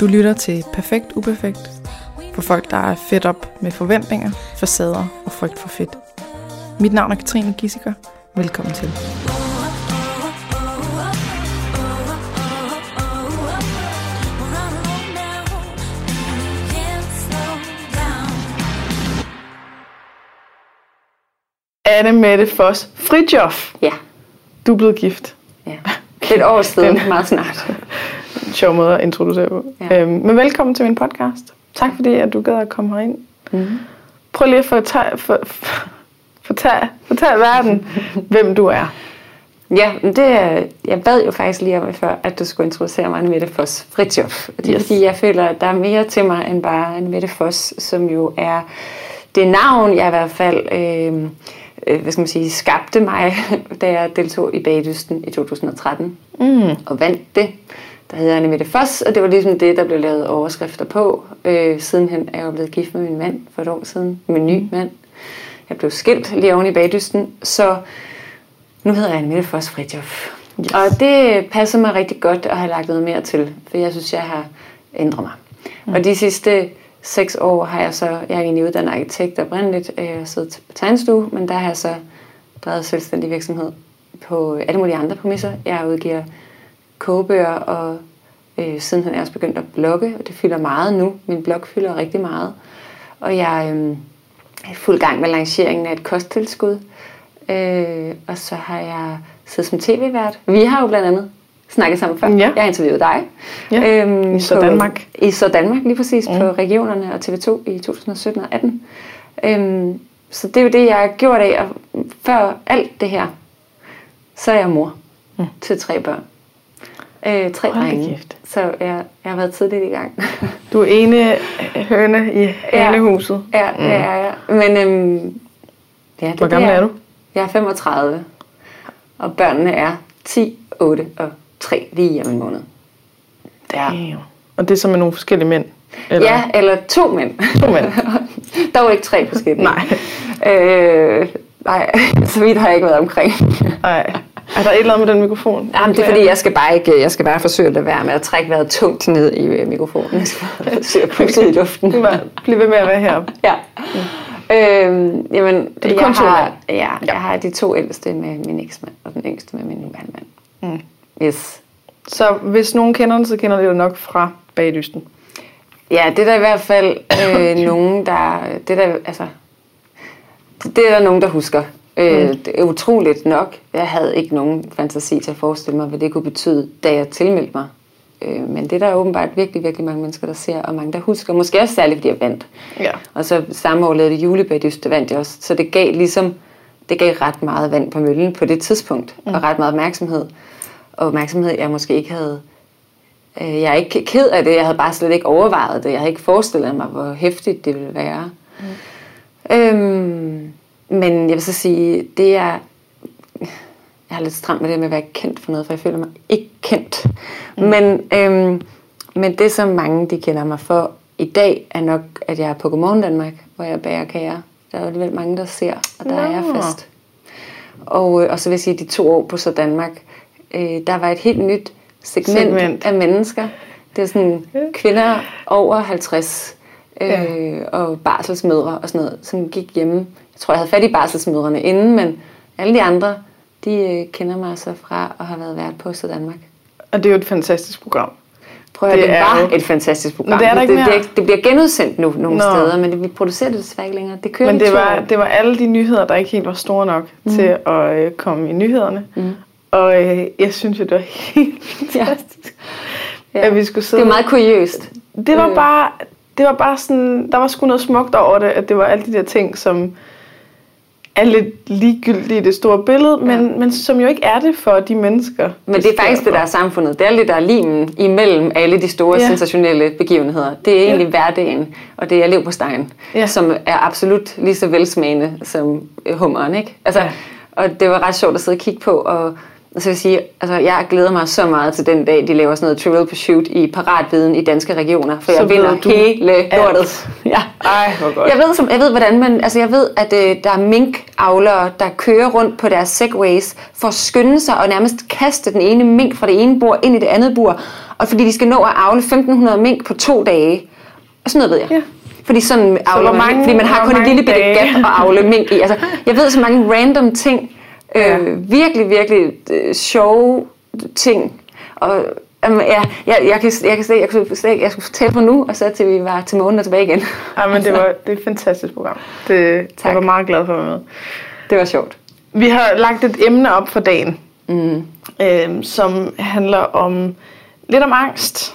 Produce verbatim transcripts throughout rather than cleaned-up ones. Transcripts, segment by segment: Du lytter til Perfekt Uperfekt for folk, der er fedt op med forventninger, facader og frygt for fedt. Mit navn er Katrine Gisiger. Velkommen til. Annemette Voss Fridthjof. Ja. Du er blevet gift. Ja. Et år siden, meget snart. Sjov måde at introducere på. Ja. Øhm, men velkommen til min podcast. Tak fordi at du gad at komme herind. Mm-hmm. Prøv lige at fortælle for, for, fortæl, fortæl verden, hvem du er. Ja, det jeg bad jo faktisk lige om før, at du skulle introducere mig Annemette Voss Fridthjof. Det er, yes. Fordi jeg føler, at der er mere til mig end bare Annemette Voss, som jo er det navn, jeg i hvert fald... Øh, hvad skal man sige, skabte mig, da jeg deltog i Bagedysten i to tusind og tretten mm. og vandt det. Der hedder Annemette Voss, og det var ligesom det, der blev lavet overskrifter på. Øh, sidenhen er jeg jo blevet gift med min mand for et år siden, min nye mand. Jeg blev skilt lige oven i Bagedysten, så nu hedder jeg Annemette Voss Fridthjof. Yes. Og det passer mig rigtig godt at have lagt noget mere til, for jeg synes, jeg har ændret mig. Mm. Og de sidste... Seks år har jeg så, jeg er egentlig uddannet arkitekt oprindeligt, og jeg har siddet på tegnestue, men der har jeg så drevet selvstændig virksomhed på alle mulige andre præmisser. Jeg udgiver kogebøger, og øh, sidenhen er jeg også begyndt at blogge, og det fylder meget nu. Min blog fylder rigtig meget, og jeg øh, er i fuld gang med lanceringen af et kosttilskud, øh, og så har jeg siddet som tv-vært. Vi har jo blandt andet snakket sammen før. Ja. Jeg har interviewet dig. Ja. Øhm, I Syddanmark. I Syddanmark, lige præcis, mm. på regionerne og T V to i to tusind og sytten og atten. Øhm, så det er jo det, jeg har gjort af. Og før alt det her, så er jeg mor mm. til tre børn. Øh, tre drenge. Så jeg, jeg har været tidligt i gang. Du er ene høne i hele huset. Ja, det er jeg. Men, øhm, ja, det, hvor gammel er du? Jeg er femogtredive. Og børnene er ti, otte og tre lige om en måned. Der. Og det er så med nogle forskellige mænd? Eller? Ja, eller to mænd. To mænd. Der var ikke tre forskellige. Nej. Øh, nej, så vidt har jeg ikke været omkring. Nej. Er der et eller andet med den mikrofon? Jamen, det er fordi, jeg skal bare ikke, jeg skal bare forsøge at lade være med at trække vejret tungt ned i mikrofonen. Jeg skal bare forsøge at pusse i luften. Bliv ved med at være heroppe. Ja. Øhm, jamen, jeg har, ja, ja. jeg har de to ældste med min eksmand og den yngste med min nuværende mand. Mm. Yes. Så hvis nogen kender den, så kender de jo nok fra Bagedysten. Ja, det er der i hvert fald øh, nogen, der det er der, altså, det er der nogen, der husker. Øh, mm. Det er utroligt nok. Jeg havde ikke nogen fantasi til at forestille mig, hvad det kunne betyde, da jeg tilmeldte mig. Men det der er åbenbart virkelig, virkelig mange mennesker, der ser, og mange, der husker. Måske også særligt, fordi jeg vandt. Ja. Og så samme år lavede det julebagedyst, det vandt jeg også. Så det gav ligesom, det gav ret meget vand på møllen på det tidspunkt. Mm. Og ret meget opmærksomhed. Og opmærksomhed, jeg måske ikke havde... Øh, jeg er ikke ked af det, jeg havde bare slet ikke overvejet det. Jeg havde ikke forestillet mig, hvor hæftigt det ville være. Mm. Øhm, men jeg vil så sige, det er... Jeg har lidt stramt med det med at være kendt for noget, for jeg føler mig ikke kendt. Mm. Men, øhm, men det, som mange de kender mig for i dag, er nok, at jeg er på Go Morgen Danmark, hvor jeg bager kager. Der er jo alligevel mange, der ser, og der Nå. er jeg fast. Og, øh, og så vil jeg sige, at de to år på så Danmark, øh, der var et helt nyt segment, segment af mennesker. Det er sådan kvinder over halvtreds øh, ja. og barselsmødre og sådan noget, som gik hjemme. Jeg tror, jeg havde fat i barselsmødrene inden, men alle de andre... De kender mig så fra og har været vært på I Syddanmark. Og det er jo et fantastisk program. Prøv at det, det var jo et fantastisk program. Det, det, det, det bliver genudsendt nu nogle Nå. steder, men det, vi producerer det desværre ikke længere. Det kører men det var, det var alle de nyheder, der ikke helt var store nok mm. til at øh, komme i nyhederne. Mm. Og øh, jeg synes jo, det var helt fantastisk. Ja. Ja. At vi skulle sidde. Det var meget kuriøst. Det var, øh. bare, det var bare sådan, der var sgu noget smukt over det, at det var alle de der ting, som... er lidt ligegyldigt i det store billede, men, ja. men som jo ikke er det for de mennesker. Men det er faktisk det, der er samfundet. Det er lidt der er limen imellem alle de store, ja. sensationelle begivenheder. Det er egentlig ja. hverdagen, og det er leverpostejen, ja. som er absolut lige så velsmagende som hummeren, ikke? Altså, ja. Og det var ret sjovt at sidde og kigge på, og Og så vil jeg sige, altså jeg glæder mig så meget til den dag, de laver sådan noget trivial pursuit i paratviden i danske regioner, for så jeg vinder du hele lortet. Ja. Ej, hvor godt. Jeg ved, som, jeg ved, hvordan man, altså jeg ved, at øh, der er minkavlere, der kører rundt på deres segways for at skynde sig og nærmest kaste den ene mink fra det ene bur ind i det andet bur, og fordi de skal nå at avle femten hundrede mink på to dage. Og sådan noget ved jeg. Ja. Fordi sådan avler man, fordi man har kun et lille bitte gap at avle mink i. Altså, jeg ved så mange random ting. Ja. Øh, virkelig, virkelig øh, sjove ting. Og øh, ja, jeg, jeg kan jeg kan se, jeg kunne se, jeg skulle fortælle på nu, og så til vi var til månen og tilbage igen. Ja, men det var det er et fantastisk program. Det, jeg var meget glad for at være med. Det var sjovt. Vi har lagt et emne op for dagen, mm. øh, som handler om lidt om angst.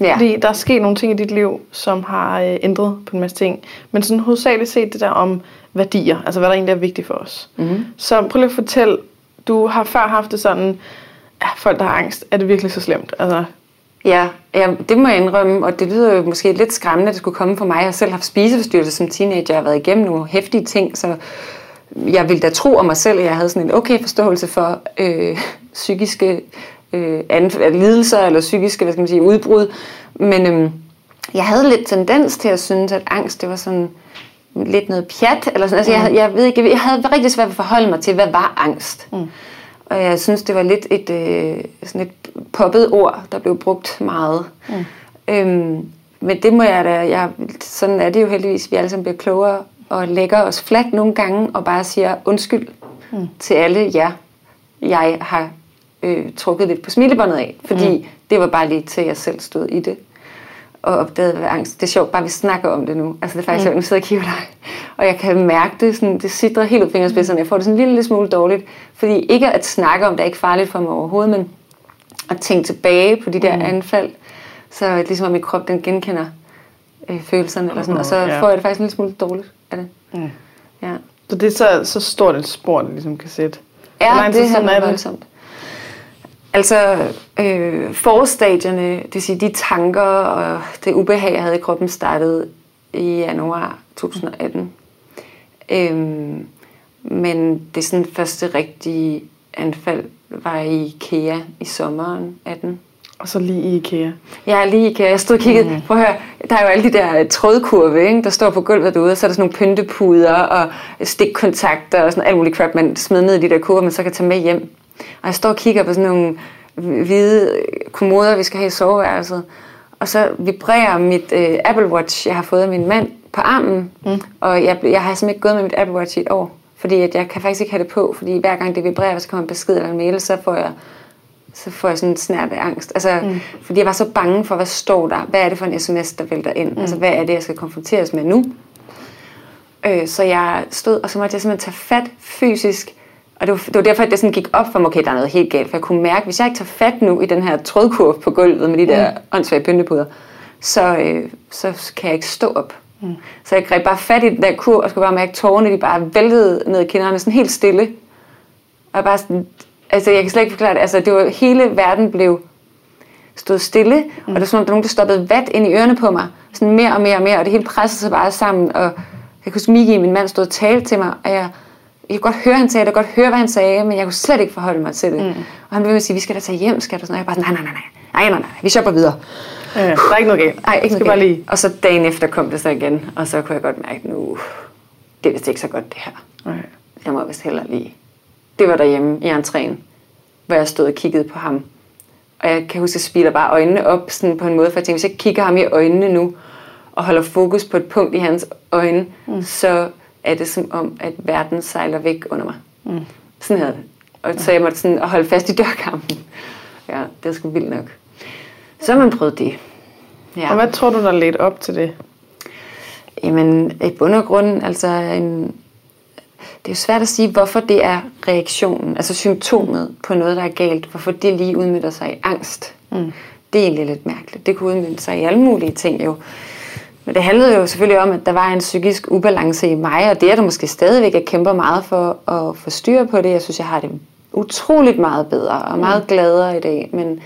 Ja. Fordi der er sket nogle ting i dit liv, som har øh, ændret på en masse ting. Men sådan hovedsageligt set det der om værdier, altså hvad der egentlig er vigtigt for os. Mm-hmm. Så prøv lige at fortælle, du har før haft det sådan, at folk der har angst, er det virkelig så slemt? Altså. Ja, ja, det må jeg indrømme, og det lyder jo måske lidt skræmmende, at det skulle komme for mig. Jeg har selv haft spiseforstyrrelse som teenager, jeg har været igennem nogle heftige ting, så jeg ville da tro om mig selv, at jeg havde sådan en okay forståelse for øh, psykiske øh, anf- lidelser, eller psykiske, hvad skal man sige, udbrud. Men øh, jeg havde lidt tendens til at synes, at angst, det var sådan lidt noget pjat, eller sådan. Altså, jeg, jeg ved ikke, jeg havde rigtig svært ved at forholde mig til, hvad var angst. Mm. Og jeg synes, det var lidt et, øh, sådan et poppet ord, der blev brugt meget. Mm. Øhm, men det må jeg da, jeg, sådan er det jo heldigvis, vi alle sammen bliver klogere og lægger os fladt nogle gange, og bare siger undskyld mm. til alle jer, jeg har øh, trukket lidt på smilebåndet af, fordi mm. det var bare lige til, jeg selv stod i det. Og opdaget ved angst. Det er sjovt, bare vi snakker om det nu. Altså det er faktisk sjovt, mm. nu sidder jeg og kigger dig. Og jeg kan mærke det, sådan, det sidder helt ud fingerspidserne. Jeg får det sådan en lille, lille smule dårligt. Fordi ikke at snakke om det er ikke farligt for mig overhovedet, men at tænke tilbage på de der mm. anfald. Så ligesom at min krop, den genkender øh, følelserne. Eller sådan, og så får jeg det faktisk en lille smule dårligt af det. Mm. Ja. Så det er så, så stort et spor, det ligesom kan sætte. Ja, det, det her er voldsomt. Altså øh, forstadierne, det vil sige de tanker og det ubehag, jeg havde i kroppen, startede i januar tyve atten. Øhm, men det sådan første rigtige anfald var i IKEA i sommeren atten. Og så lige i IKEA? Ja, lige i IKEA. Jeg stod og kiggede. Mm. Prøv at høre, der er jo alle de der trådkurve, ikke, der står på gulvet derude, og så er der sådan nogle pyntepuder og stikkontakter og sådan alt muligt crap, man smed ned i de der kurver, man så kan tage med hjem. Og jeg står og kigger på sådan nogle hvide kommoder, vi skal have i soveværelset. Og så vibrerer mit øh, Apple Watch, jeg har fået af min mand, på armen. Mm. Og jeg, jeg har simpelthen ikke gået med mit Apple Watch i et år. Fordi at jeg kan faktisk ikke have det på. Fordi hver gang det vibrerer, så kommer en besked eller en mail, så får jeg, så får jeg sådan en snert af angst. Altså, mm. fordi jeg var så bange for, hvad står der? Hvad er det for en sms, der vælter ind? Mm. Altså, hvad er det, jeg skal konfronteres med nu? Øh, så jeg stod, og så måtte jeg simpelthen tage fat fysisk. Og det var, det var derfor, at det sådan gik op for mig, okay, der er noget helt galt. For jeg kunne mærke, hvis jeg ikke tager fat nu i den her trådkurve på gulvet med de der mm. åndssvage pyntepuder, så, øh, så kan jeg ikke stå op. Mm. Så jeg greb bare fat i den der kurve, og skulle bare mærke, at tårerne de bare væltede ned i kinderne, sådan helt stille. Og bare sådan, altså jeg kan slet ikke forklare det. Altså det var, hele verden blev stod stille, mm. og det var sådan, at der var nogen, der stoppede vat ind i ørerne på mig. Sådan mere og mere og mere, og det hele pressede sig bare sammen. Og jeg kunne smige i, min mand stod og talte til mig, og jeg... Jeg kunne godt høre, han sagde det, jeg kunne godt høre, hvad han sagde, men jeg kunne slet ikke forholde mig til det. Mm. Og han ville med sige, vi skal da tage hjem, skal der sådan noget. Og jeg bare sådan, nej, nej, nej, nej, nej, nej, vi shopper videre. Ja, der er ikke noget galt. Nej, ikke noget galt. Og så dagen efter kom det så igen, og så kunne jeg godt mærke, nu, det er vist ikke så godt det her. Okay. Jeg må vist hellere lige. Det var derhjemme i entréen, hvor jeg stod og kiggede på ham. Og jeg kan huske, at jeg spilder bare øjnene op sådan på en måde, for jeg tænkte, hvis jeg kigger ham i øjnene nu, og holder fokus på et punkt i hans øjne, mm. så er det som om, at verden sejler væk under mig. Mm. Sådan havde det. Og så jeg måtte sådan at holde fast i dørkampen. Ja, det var sgu vildt nok. Så man prøvede det. Ja. Og hvad tror du, der ledte op til det? Jamen, i bund og grund, altså en... Det er jo svært at sige, hvorfor det er reaktionen, altså symptomet på noget, der er galt. Hvorfor det lige udmønter sig i angst. Mm. Det er egentlig lidt mærkeligt. Det kunne udmønte sig i alle mulige ting jo. Men det handlede jo selvfølgelig om, at der var en psykisk ubalance i mig, og det er det måske stadigvæk. Jeg kæmper meget for at få styr på det. Jeg synes, jeg har det utroligt meget bedre og meget gladere i dag. Men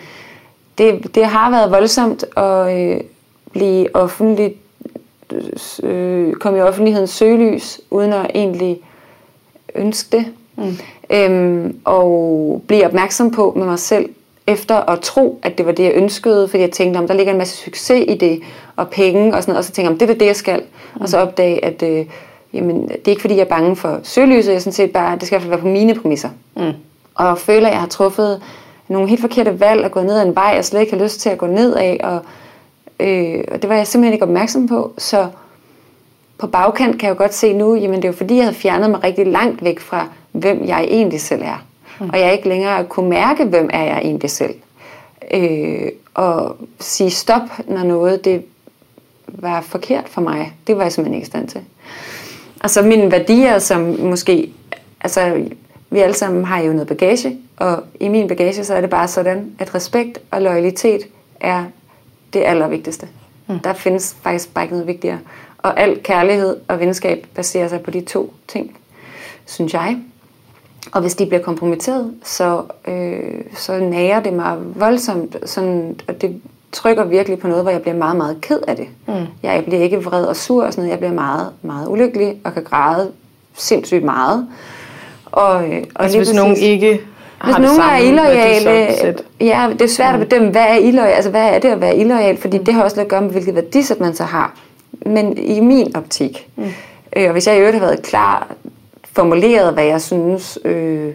det, det har været voldsomt at øh, blive offentligt, øh, komme i offentlighedens søgelys, uden at egentlig ønske det. Mm. Øhm, og blive opmærksom på med mig selv efter at tro, at det var det, jeg ønskede, fordi jeg tænkte, om der ligger en masse succes i det, og penge og sådan noget, og så tænkte jeg, om det er det, jeg skal, mm. og så opdage, at øh, jamen, det er ikke fordi, jeg er bange for søgelyset, jeg er sådan set bare, det skal i hvert fald være på mine præmisser, mm. og føler, at jeg har truffet nogle helt forkerte valg, og gået ned ad en vej, jeg slet ikke har lyst til at gå ned af, og, øh, og det var jeg simpelthen ikke opmærksom på, så på bagkant kan jeg jo godt se nu, jamen det er jo fordi, jeg havde fjernet mig rigtig langt væk fra, hvem jeg egentlig selv er. Mm. Og jeg ikke længere kunne mærke, hvem er jeg egentlig selv. Øh, og sige stop, når noget det var forkert for mig. Det var jeg simpelthen ikke i stand til. Og så mine værdier, som måske... Altså, vi alle sammen har jo noget bagage. Og i min bagage, så er det bare sådan, at respekt og loyalitet er det allervigtigste. Mm. Der findes faktisk bare ikke noget vigtigere. Og al kærlighed og venskab baserer sig på de to ting, synes jeg. Og hvis de bliver kompromitteret, så, øh, så nærer det mig voldsomt, sådan, og det trykker virkelig på noget, hvor jeg bliver meget, meget ked af det. Mm. Jeg bliver ikke vred og sur og sådan noget. Jeg bliver meget, meget ulykkelig og kan græde sindssygt meget. Og, øh, og altså hvis præcis, nogen ikke har hvis det nogen sammen, er illoyale, ja, det er svært mm. at bedømme, hvad er illoyal, altså hvad er det at være illoyal, fordi mm. det har også noget at gøre med, hvilket værdisæt man så har. Men i min optik, mm. øh, og hvis jeg i øvrigt har været klar... formuleret, hvad jeg synes øh,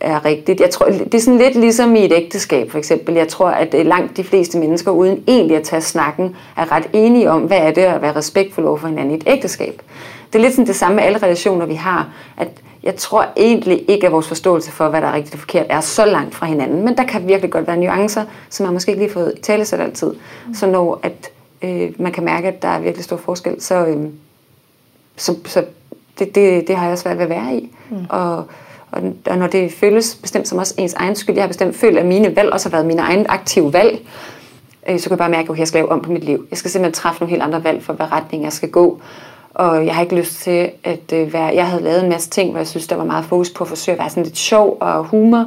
er rigtigt. Jeg tror, det er sådan lidt ligesom i et ægteskab, for eksempel. Jeg tror, at langt de fleste mennesker, uden egentlig at tage snakken, er ret enige om, hvad er det at være respektfuld over for hinanden i et ægteskab. Det er lidt sådan det samme med alle relationer, vi har. At jeg tror egentlig ikke, at vores forståelse for, hvad der er rigtigt og forkert, er så langt fra hinanden. Men der kan virkelig godt være nuancer, som man måske ikke lige fået talesat altid. Så når at, øh, man kan mærke, at der er virkelig stor forskel, så... Øh, så, så Det, det, det har jeg svært ved at være i. Mm. Og, og, og når det føles bestemt som også ens egen skyld, jeg har bestemt følt, at mine valg også har været mine egne aktive valg, øh, så kan jeg bare mærke, at jeg skal lave om på mit liv. Jeg skal simpelthen træffe nogle helt andre valg for, hvad retning jeg skal gå. Og jeg har ikke lyst til at øh, være... Jeg havde lavet en masse ting, hvor jeg synes, der var meget fokus på at forsøge at være sådan lidt sjov og humor.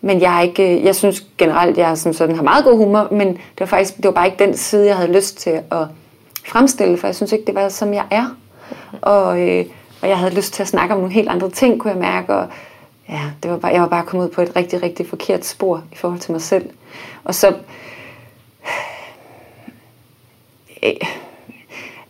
Men jeg, har ikke, jeg synes generelt, jeg som sådan har meget god humor, men det var, faktisk, det var bare ikke den side, jeg havde lyst til at fremstille, for jeg synes ikke, det var, som jeg er. Og... Øh, Og jeg havde lyst til at snakke om nogle helt andre ting, kunne jeg mærke. Og ja, det var bare, jeg var bare kommet ud på et rigtig, rigtig forkert spor i forhold til mig selv. Og så... Øh,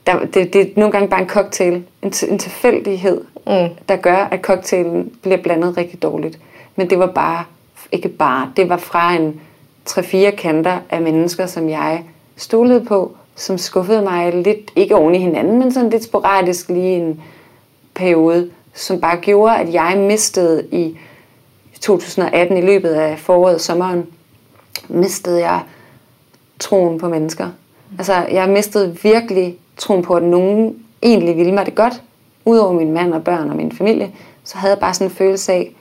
der, det, det er nogle gange bare en cocktail. En, en tilfældighed, mm. der gør, at cocktailen bliver blandet rigtig dårligt. Men det var bare... Ikke bare. Det var fra en tre-fire kanter af mennesker, som jeg stolede på, som skuffede mig lidt, ikke oven i hinanden, men sådan lidt sporadisk lige en... periode, som bare gjorde, at jeg mistede i to tusind og atten, i løbet af foråret og sommeren, mistede jeg troen på mennesker. Altså, jeg mistede virkelig troen på, at nogen egentlig ville mig det godt, udover min mand og børn og min familie, så havde jeg bare sådan en følelse af,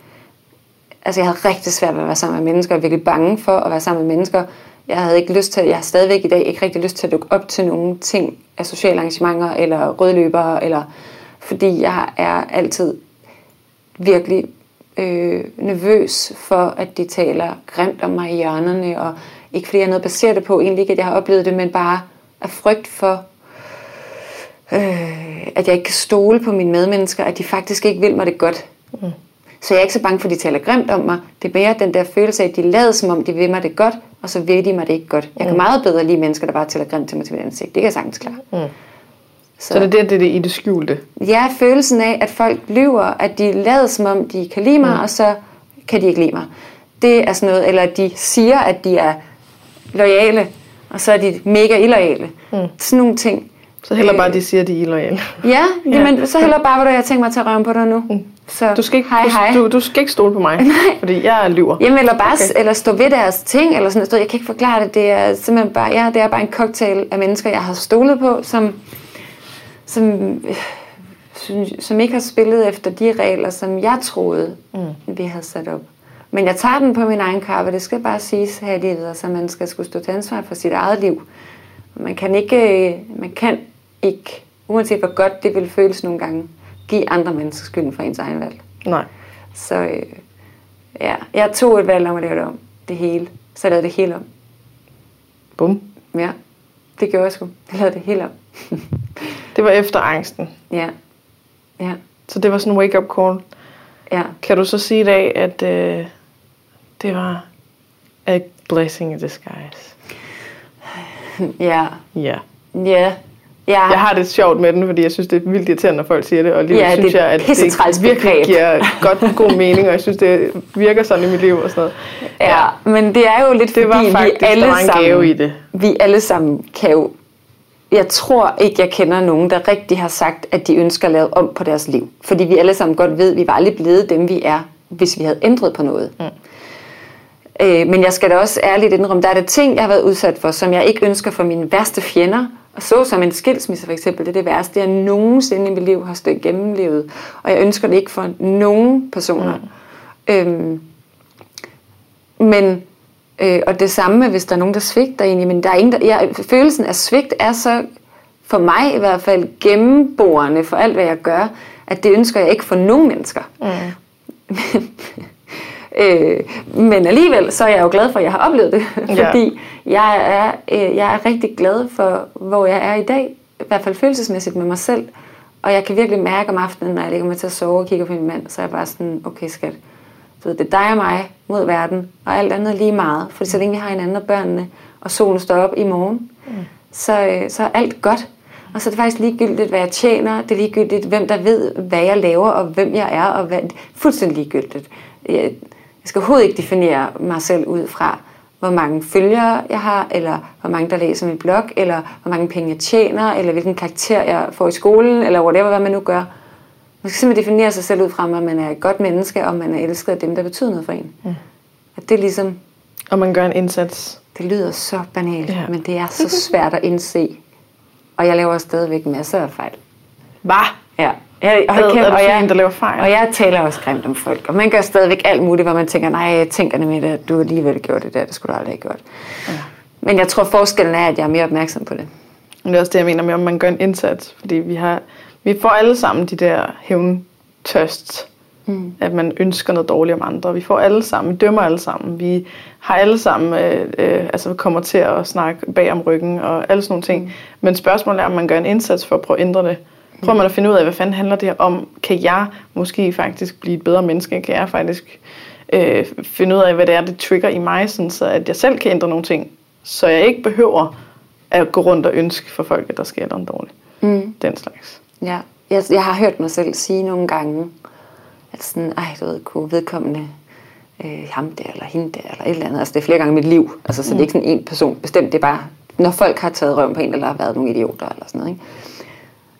altså jeg havde rigtig svært ved at være sammen med mennesker, og virkelig bange for at være sammen med mennesker. Jeg havde ikke lyst til, jeg har stadigvæk i dag ikke rigtig lyst til at dukke op til nogle ting af sociale arrangementer, eller rødløbere, eller fordi jeg er altid virkelig øh, nervøs for, at de taler grimt om mig i hjørnerne, og ikke fordi jeg er noget baseret det på, egentlig ikke, at jeg har oplevet det, men bare af frygt for, øh, at jeg ikke kan stole på mine medmennesker, at de faktisk ikke vil mig det godt. Mm. Så jeg er ikke så bange for, at de taler grimt om mig. Det er mere den der følelse af, at de lader som om, de vil mig det godt, og så vil de mig det ikke godt. Jeg kan meget bedre lide mennesker, der bare taler grimt til mig til mit ansigt. Det kan jeg sagtens klare. Mm. Så, så det er det, det er i det skjulte? Ja, følelsen af, at folk lyver, at de lader som om, de kan lide mig, mm. og så kan de ikke lide mig. Det er sådan noget, eller de siger, at de er loyale, og så er de mega illoyale. Mm. Sådan nogle ting. Så heller bare, øh, de siger, at de er illoyale. Ja, jamen, ja. Så heller bare, hvor du, jeg tænker mig at tage røven på dig nu. Mm. Så, du, skal ikke, hej, hej. Du, du skal ikke stole på mig, fordi jeg er lyver. Jamen, eller bare okay. eller stå ved deres ting, eller sådan noget. Jeg kan ikke forklare det. Det er simpelthen bare, ja, det er bare en cocktail af mennesker, jeg har stolet på, som... Som, som ikke har spillet efter de regler, som jeg troede, mm. vi havde sat op. Men jeg tager den på min egen kappe. Det skal bare siges her i livet, så man skal skulle stå til ansvar for sit eget liv. Man kan ikke, man kan ikke, uanset hvor godt det vil føles nogle gange, give andre mennesker skylden for ens egen valg. Nej. Så øh, ja, jeg tog et valg om at lave det om. Det hele. Så jeg lavede det hele om. Bum. Ja, det gjorde jeg sgu. Jeg lavede det hele om. Det var efter angsten. Ja. Ja. Så det var sådan en wake-up call. Ja. Kan du så sige i dag, at øh, det var a blessing in disguise? Ja. Ja. Ja. Ja. Jeg har det sjovt med den, fordi jeg synes, det er vildt irriterende, når folk siger det. Og alligevel ja, synes jeg, at det virkelig giver godt god mening, og jeg synes, det virker sådan i mit liv og sådan noget. Ja, ja, men det er jo lidt, det fordi faktisk, vi, alle sammen, i det. vi alle sammen kan jo... Jeg tror ikke, jeg kender nogen, der rigtig har sagt, at de ønsker at lave om på deres liv. Fordi vi alle sammen godt ved, at vi var aldrig blevet dem, vi er, hvis vi havde ændret på noget. Mm. Øh, men jeg skal da også ærligt indrømme, der er der ting, jeg har været udsat for, som jeg ikke ønsker for mine værste fjender. Og så som en skilsmisse for eksempel, det er det værste, jeg nogensinde i mit liv har stået gennemlevet. Og jeg ønsker det ikke for nogen personer. Mm. Øhm, men, øh, og det samme, hvis der er nogen, der svigter egentlig, men der er ingen, der, jeg, følelsen af svigt er så, for mig i hvert fald, gennemborende for alt, hvad jeg gør, at det ønsker jeg ikke for nogen mennesker. Mm. Øh, men alligevel, så er jeg jo glad for, at jeg har oplevet det, fordi ja. jeg, er, øh, jeg er rigtig glad for, hvor jeg er i dag, i hvert fald følelsesmæssigt med mig selv, og jeg kan virkelig mærke om aftenen, når jeg ligger mig til at sove og kigger på min mand, så er jeg bare sådan, okay skat, så det er dig og mig mod verden, og alt andet lige meget, for så længe vi har hinanden og børnene, og solen står op i morgen, mm. så, øh, så er alt godt, og så er det faktisk ligegyldigt, hvad jeg tjener, det er ligegyldigt, hvem der ved, hvad jeg laver, og hvem jeg er, og hvad, fuldstændig ligegyldigt. Jeg, Jeg skal overhovedet ikke definere mig selv ud fra, hvor mange følgere jeg har, eller hvor mange der læser min blog, eller hvor mange penge jeg tjener, eller hvilken karakter jeg får i skolen, eller whatever, hvad man nu gør. Man skal simpelthen definere sig selv ud fra, om man er et godt menneske, og man er elsket af dem, der betyder noget for en. Mm. Og det er ligesom... Og man gør en indsats. Det lyder så banalt, yeah. men det er så svært at indse. Og jeg laver stadigvæk masser af fejl. Hvad? Ja. Jeg, og, jeg, kæmper, og, jeg, der og jeg taler også grimt om folk, og man gør stadigvæk alt muligt, hvor man tænker, nej, jeg tænker nemlig, at du alligevel gjorde det der, det skulle du aldrig have gjort. Ja. Men jeg tror, forskellen er, at jeg er mere opmærksom på det. Det er også det, jeg mener med, om man gør en indsats, fordi vi, har, vi får alle sammen de der hævntørst, mm. at man ønsker noget dårligt om andre. Vi får alle sammen, vi dømmer alle sammen, vi har alle sammen, øh, øh, altså kommer til at snakke bag om ryggen og alle sådan nogle ting. Mm. Men spørgsmålet er, om man gør en indsats for at prøve at ændre det. Prøver man at finde ud af, hvad fanden handler det her om? Kan jeg måske faktisk blive et bedre menneske? Kan jeg faktisk øh, finde ud af, hvad det er, det trigger i mig, sådan så at jeg selv kan ændre nogle ting, så jeg ikke behøver at gå rundt og ønske for folk, at der sker noget dårligt. Mm. Den slags. Ja, jeg, jeg har hørt mig selv sige nogle gange, at sådan, ej, du ved, kunne vedkommende øh, ham der, eller hende der, eller et eller andet. Altså, det er flere gange i mit liv. Altså, så mm. det er ikke sådan en person bestemt. Det er bare, når folk har taget røven på en, eller har været nogle idioter, eller sådan noget, ikke?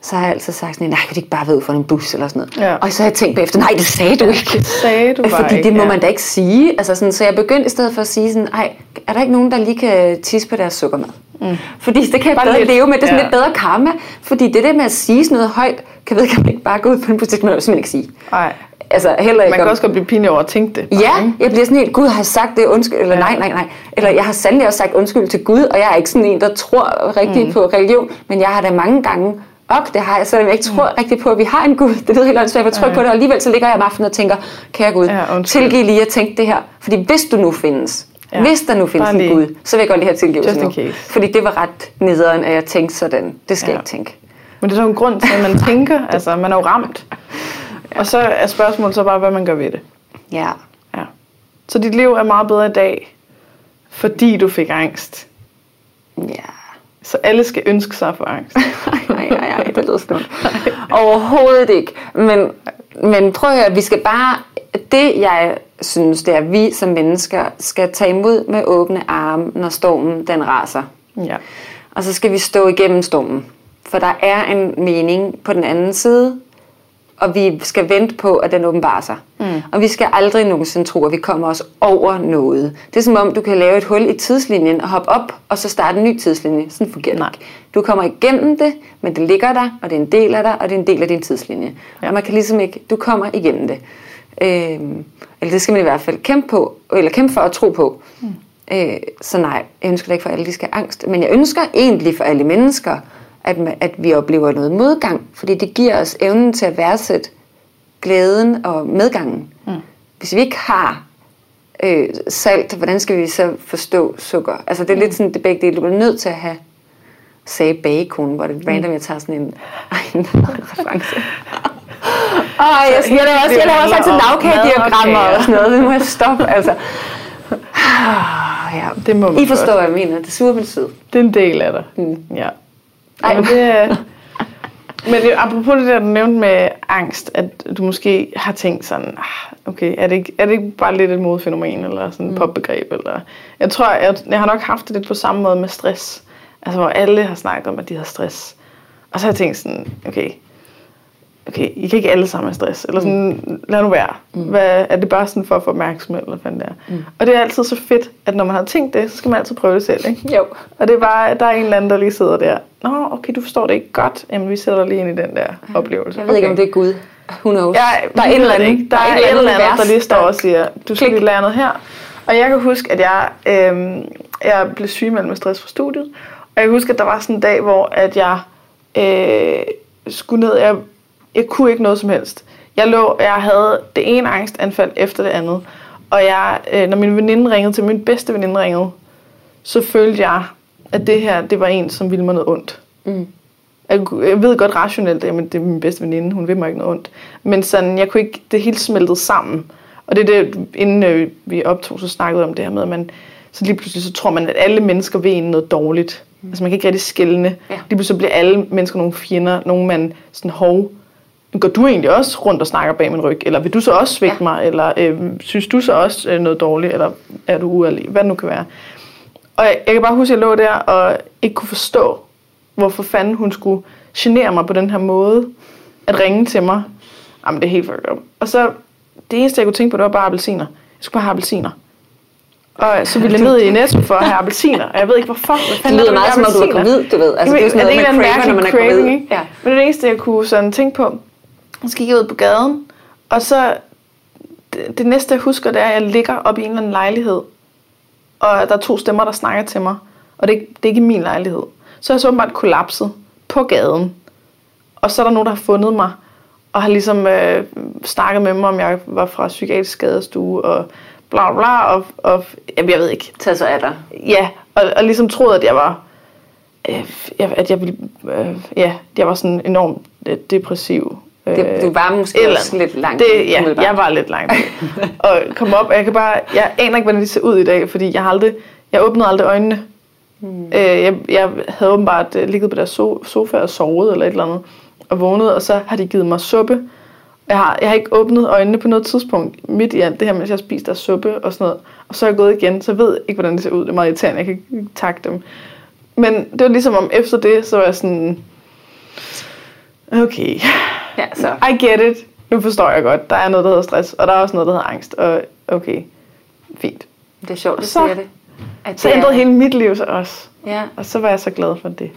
Så har jeg altid sagt sådan, nej, kan du ikke bare være ude for en bus eller sådan noget. Ja. Og så har jeg tænkt bagefter, nej, det sagde du ikke. Det sagde du bare Fordi det ikke, må ja. man da ikke sige. Altså sådan, så jeg begyndte i stedet for at sige sådan, nej, er der ikke nogen, der lige kan tisse på deres sukkermad? Mm. Fordi det kan jeg bedre leve med, det er sådan ja. lidt bedre karma. Fordi det der med at sige sådan noget højt, kan ved kan man ikke bare gå ud på en bus, det kan man simpelthen ikke sige. Nej. Altså, heller ikke man kan om... også godt blive pinlig over at tænke det. Bare. Ja, jeg bliver sådan helt, Gud har sagt det, undskyld, eller ja. nej, nej, nej. Eller jeg har sandelig også sagt undskyld til Gud, og jeg er ikke sådan en, der tror rigtigt mm. på religion, men jeg har da mange gange og det har jeg, selvom jeg ikke tror rigtigt på, at vi har en Gud. Det lyder helt åndssvagt, jeg tror på det, og alligevel så ligger jeg om aftenen og tænker, kære Gud, ja, tilgiv lige at tænke det her. Fordi hvis du nu findes, ja. hvis der nu findes en Gud, så vil jeg godt lige have tilgivelse nu. Fordi det var ret nederen, at jeg tænkte sådan. Det skal ja. jeg ikke tænke. Men det er jo en grund til, at man tænker, altså man er jo ramt. Og så er spørgsmålet så bare, hvad man gør ved det. Ja. ja. Så dit liv er meget bedre i dag, fordi du fik angst. Ja. Så alle skal ønske sig for angst. Nej, nej, nej, det lyder snudt. Overhovedet ikke. Men, men prøv at høre, vi skal bare... Det, jeg synes, det er, at vi som mennesker skal tage imod med åbne arme, når stormen den raser. Ja. Og så skal vi stå igennem stormen. For der er en mening på den anden side, og vi skal vente på, at den åbenbarer sig. Mm. Og vi skal aldrig nogensinde tro, at vi kommer os over noget. Det er som om, du kan lave et hul i tidslinjen og hoppe op, og så starte en ny tidslinje. Sådan fungerer det ikke. Du kommer igennem det, men det ligger der, og det er en del af dig, og det er en del af din tidslinje. Ja. Og man kan ligesom ikke, du kommer igennem det. Øhm, eller det skal man i hvert fald kæmpe på, eller kæmpe for at tro på. Mm. Øh, så nej, jeg ønsker det ikke for alle, de skal have angst. Men jeg ønsker egentlig for alle mennesker, At, at vi oplever noget modgang, fordi det giver os evnen til at værdsætte glæden og medgangen. Mm. Hvis vi ikke har øh, salt, hvordan skal vi så forstå sukker? Altså det er mm. lidt sådan, det begge dele, du er nødt til at have, sagde bagekonen, hvor det er random, jeg tager sådan en, en reference. Ej, jeg laver også, jeg laver også altid lavkagediagrammer og sådan noget. Det må jeg stoppe, altså. Ja, det må man I forstår, godt. Hvad jeg mener. Det suger min tid. Det er en del af det. Mm. Ja. Ej, men det, men det, apropos det der, du nævnte med angst, at du måske har tænkt sådan, okay, er det ikke, er det ikke bare lidt et modefænomen, eller sådan et mm. popbegreb? Eller? Jeg tror, jeg, jeg har nok haft det lidt på samme måde med stress. Altså, hvor alle har snakket om, at de har stress. Og så har jeg tænkt sådan, okay, okay, I kan ikke alle sammen have stress. Eller sådan, mm. lad nu være. Mm. Hvad, er det bare sådan for at få opmærksomhed, eller hvad det er? Mm. Og det er altid så fedt, at når man har tænkt det, så skal man altid prøve det selv, ikke? Jo. Og det er bare, at der er en eller anden, der lige sidder der. Nå, okay, du forstår det ikke godt. Jamen, vi sidder lige ind i den der oplevelse. Jeg ved okay. ikke, om det er Gud. Who knows? Ja, der er et eller andet, der, der, der, der, der, der lige står og siger, du skal lige lære noget her. Og jeg kan huske, at jeg, øh, jeg blev sygemeldt med stress fra studiet. Og jeg kan huske, at der var sådan en dag, hvor at jeg øh, skulle ned. Jeg, jeg kunne ikke noget som helst. Jeg lå, jeg havde det ene angstanfald efter det andet. Og jeg, øh, når min veninde ringede til, min bedste veninde ringede, så følte jeg, at det her, det var en, som ville mig noget ondt. Mm. Jeg, jeg ved godt rationelt, at det er min bedste veninde, hun vil mig ikke noget ondt. Men sådan, jeg kunne ikke, det hele smeltede sammen. Og det er det, inden øh, vi optog, så snakkede om det her med, at man, så lige pludselig så tror man, at alle mennesker vil en noget dårligt. Mm. Altså man kan ikke rigtig skelne. Ja. Lige pludselig bliver alle mennesker nogle fjender, nogle man sådan hov. Går du egentlig også rundt og snakker bag min ryg? Eller vil du så også svigte ja. mig? Eller øh, synes du så også øh, noget dårligt? Eller er du uærlig? Hvad det nu kan være. Og jeg, jeg kan bare huske, at jeg lå der og ikke kunne forstå, hvorfor fanden hun skulle genere mig på den her måde. At ringe til mig. Jamen det er helt fucked up. Og så det eneste, jeg kunne tænke på, det var bare appelsiner. Jeg skulle bare have appelsiner. Og så ville jeg ned i Netto for at have appelsiner. Og jeg ved ikke, hvorfor. Det lyder meget som, når du er gravid, du ved. Altså, det er jo sådan noget, man craver, når man er gravid. Men det er det eneste, jeg kunne sådan tænke på. Så gik jeg ud på gaden, og så det, det næste, jeg husker, det er, at jeg ligger op i en eller anden lejlighed. Og der er to stemmer, der snakker til mig. Og det er, det er ikke min lejlighed. Så er jeg så åbenbart kollapset på gaden. Og så er der nogen, der har fundet mig. Og har ligesom øh, snakket med mig, om jeg var fra psykiatrisk skadestue og bla bla, og, og jamen, jeg ved ikke. Tag så af dig. Ja, og, og ligesom troede, at jeg var, øh, at jeg ville, øh, ja, jeg var sådan enormt øh, depressiv. Øh, det, du var måske eller, også lidt langt. Det, ja, jeg var lidt langt. Og kom op, og jeg kan bare, jeg aner ikke, hvordan det ser ud i dag, fordi jeg har aldrig, jeg åbnede aldrig øjnene. Hmm. Øh, jeg, jeg havde åbenbart øh, ligget på deres sofa og sovet, eller et eller andet. Og vågnede, og så har de givet mig suppe. Jeg har, jeg har ikke åbnet øjnene på noget tidspunkt midt i alt det her, mens jeg har spist der suppe og sådan noget. Og så er jeg gået igen, så jeg ved ikke, hvordan det ser ud. Det er meget irriterende, jeg kan ikke takke dem. Men det var ligesom om efter det, så var jeg sådan, okay, ja, så. I get it. Nu forstår jeg godt, der er noget, der hedder stress, og der er også noget, der hedder angst. Og okay, fint. Det er sjovt, at så, siger det. At det så ændrede er... hele mit liv så også. Ja. Og så var jeg så glad for det.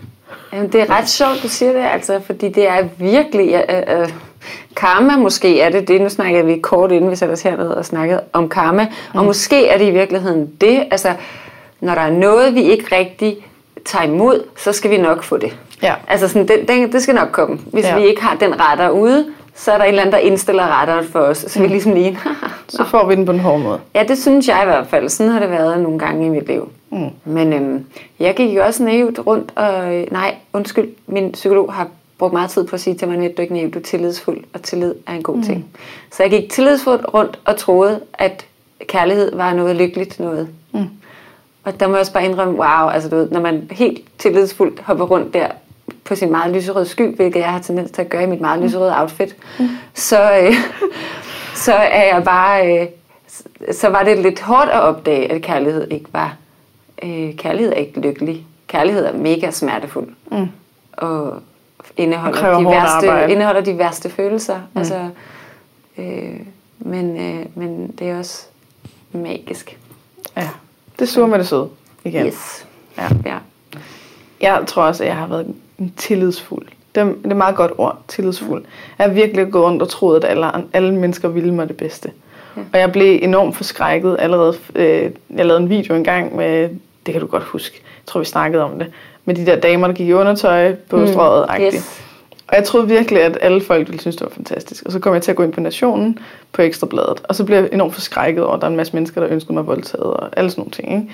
Jamen, det er ret sjovt, du siger det, altså, fordi det er virkelig... Øh, øh, karma måske er det det. Nu snakkede vi kort inden vi satte os hernede og snakkede om karma. Mm. Og måske er det i virkeligheden det. Altså, når der er noget, vi ikke rigtig tager imod, så skal vi nok få det. Ja. Altså, sådan, den, den, det skal nok komme. Hvis ja. vi ikke har den retter ude, så er der en eller anden, der indstiller retteren for os. Så mm. vi ligesom lige... så får vi den på en hård måde. Ja, det synes jeg i hvert fald. Sådan har det været nogle gange i mit liv. Mm. Men øhm, jeg gik jo også naivt rundt og... Øh, nej, undskyld, min psykolog har brugt meget tid på at sige til mig, at du ikke er naiv, du er tillidsfuld, og tillid er en god mm. ting. Så jeg gik tillidsfuldt rundt og troede, at kærlighed var noget lykkeligt noget. Mm. Og der må jeg også bare indrømme, wow, altså du ved, når man helt tillidsfuldt hopper rundt der på sin meget lyserøde sky, hvilket jeg har tendens til at gøre i mit meget lyserøde outfit, mm. så, øh, så er jeg bare... Øh, så var det lidt hårdt at opdage, at kærlighed ikke var... Øh, kærlighed er ikke lykkelig. Kærlighed er mega smertefuld. Mm. Og indeholder de, værste, indeholder de værste følelser. Mm. Altså, øh, men, øh, men det er også magisk. Ja, det suger med det søde igen. Yes. Ja. Ja. Jeg tror også, at jeg har været en tillidsfuld. Det er, det er meget godt ord, tillidsfuld. Jeg har virkelig gået rundt og troet, at alle, alle mennesker ville mig det bedste. Ja. Og jeg blev enormt forskrækket allerede. Øh, jeg lavede en video engang med, det kan du godt huske, jeg tror vi snakkede om det, med de der damer, der gik i undertøj på mm. strøget-agtigt. Yes. Og jeg troede virkelig, at alle folk ville synes, det var fantastisk. Og så kom jeg til at gå ind på Nationen på Ekstra Bladet, og så blev jeg enormt forskrækket over, at der er en masse mennesker, der ønskede mig voldtaget og alle sådan nogle ting, ikke?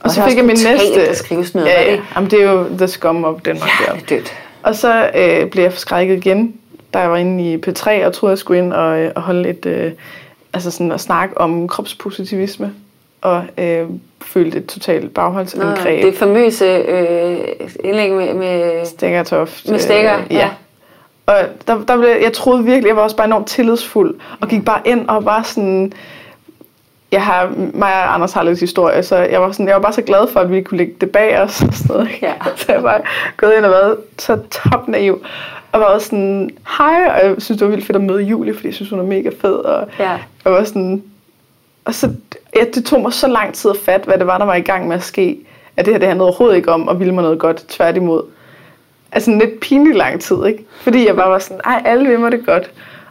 Og, og så fik jeg min næste... Skrives noget, ja, ja. Det? Jamen, det er jo the scum of Denmark. Ja, det er dødt. Og så øh, blev jeg forskrækket igen da jeg var inde i P tre og troede, jeg skulle ind og, og holde et, øh, altså sådan at snakke om kropspositivisme. Og øh, følte et totalt bagholdsindgreb. Det famøse øh, indlæg med, med Steggertoft. Med Stegger, øh, ja. ja. Og der, der blev, jeg troede virkelig, jeg var også bare enormt tillidsfuld. Og gik bare ind og var sådan... Jeg har, mig og Anders har lidt historie, så jeg var, sådan, jeg var bare så glad for, at vi kunne lægge det bag os. Og sådan noget. Ja. Så jeg var gået ind og været så top naiv. Og var også sådan, hej, og jeg synes, det var vildt fedt at møde Julie, fordi jeg synes, hun er mega fed. Og ja. Jeg var sådan... Og så, ja, det tog mig så lang tid at fatte, hvad det var, der var i gang med at ske. At det her, det handlede overhovedet ikke om, og ville mig noget godt, tværtimod. Altså en lidt pinlig lang tid, ikke? Fordi jeg bare var sådan, ej, alle vil mig det godt.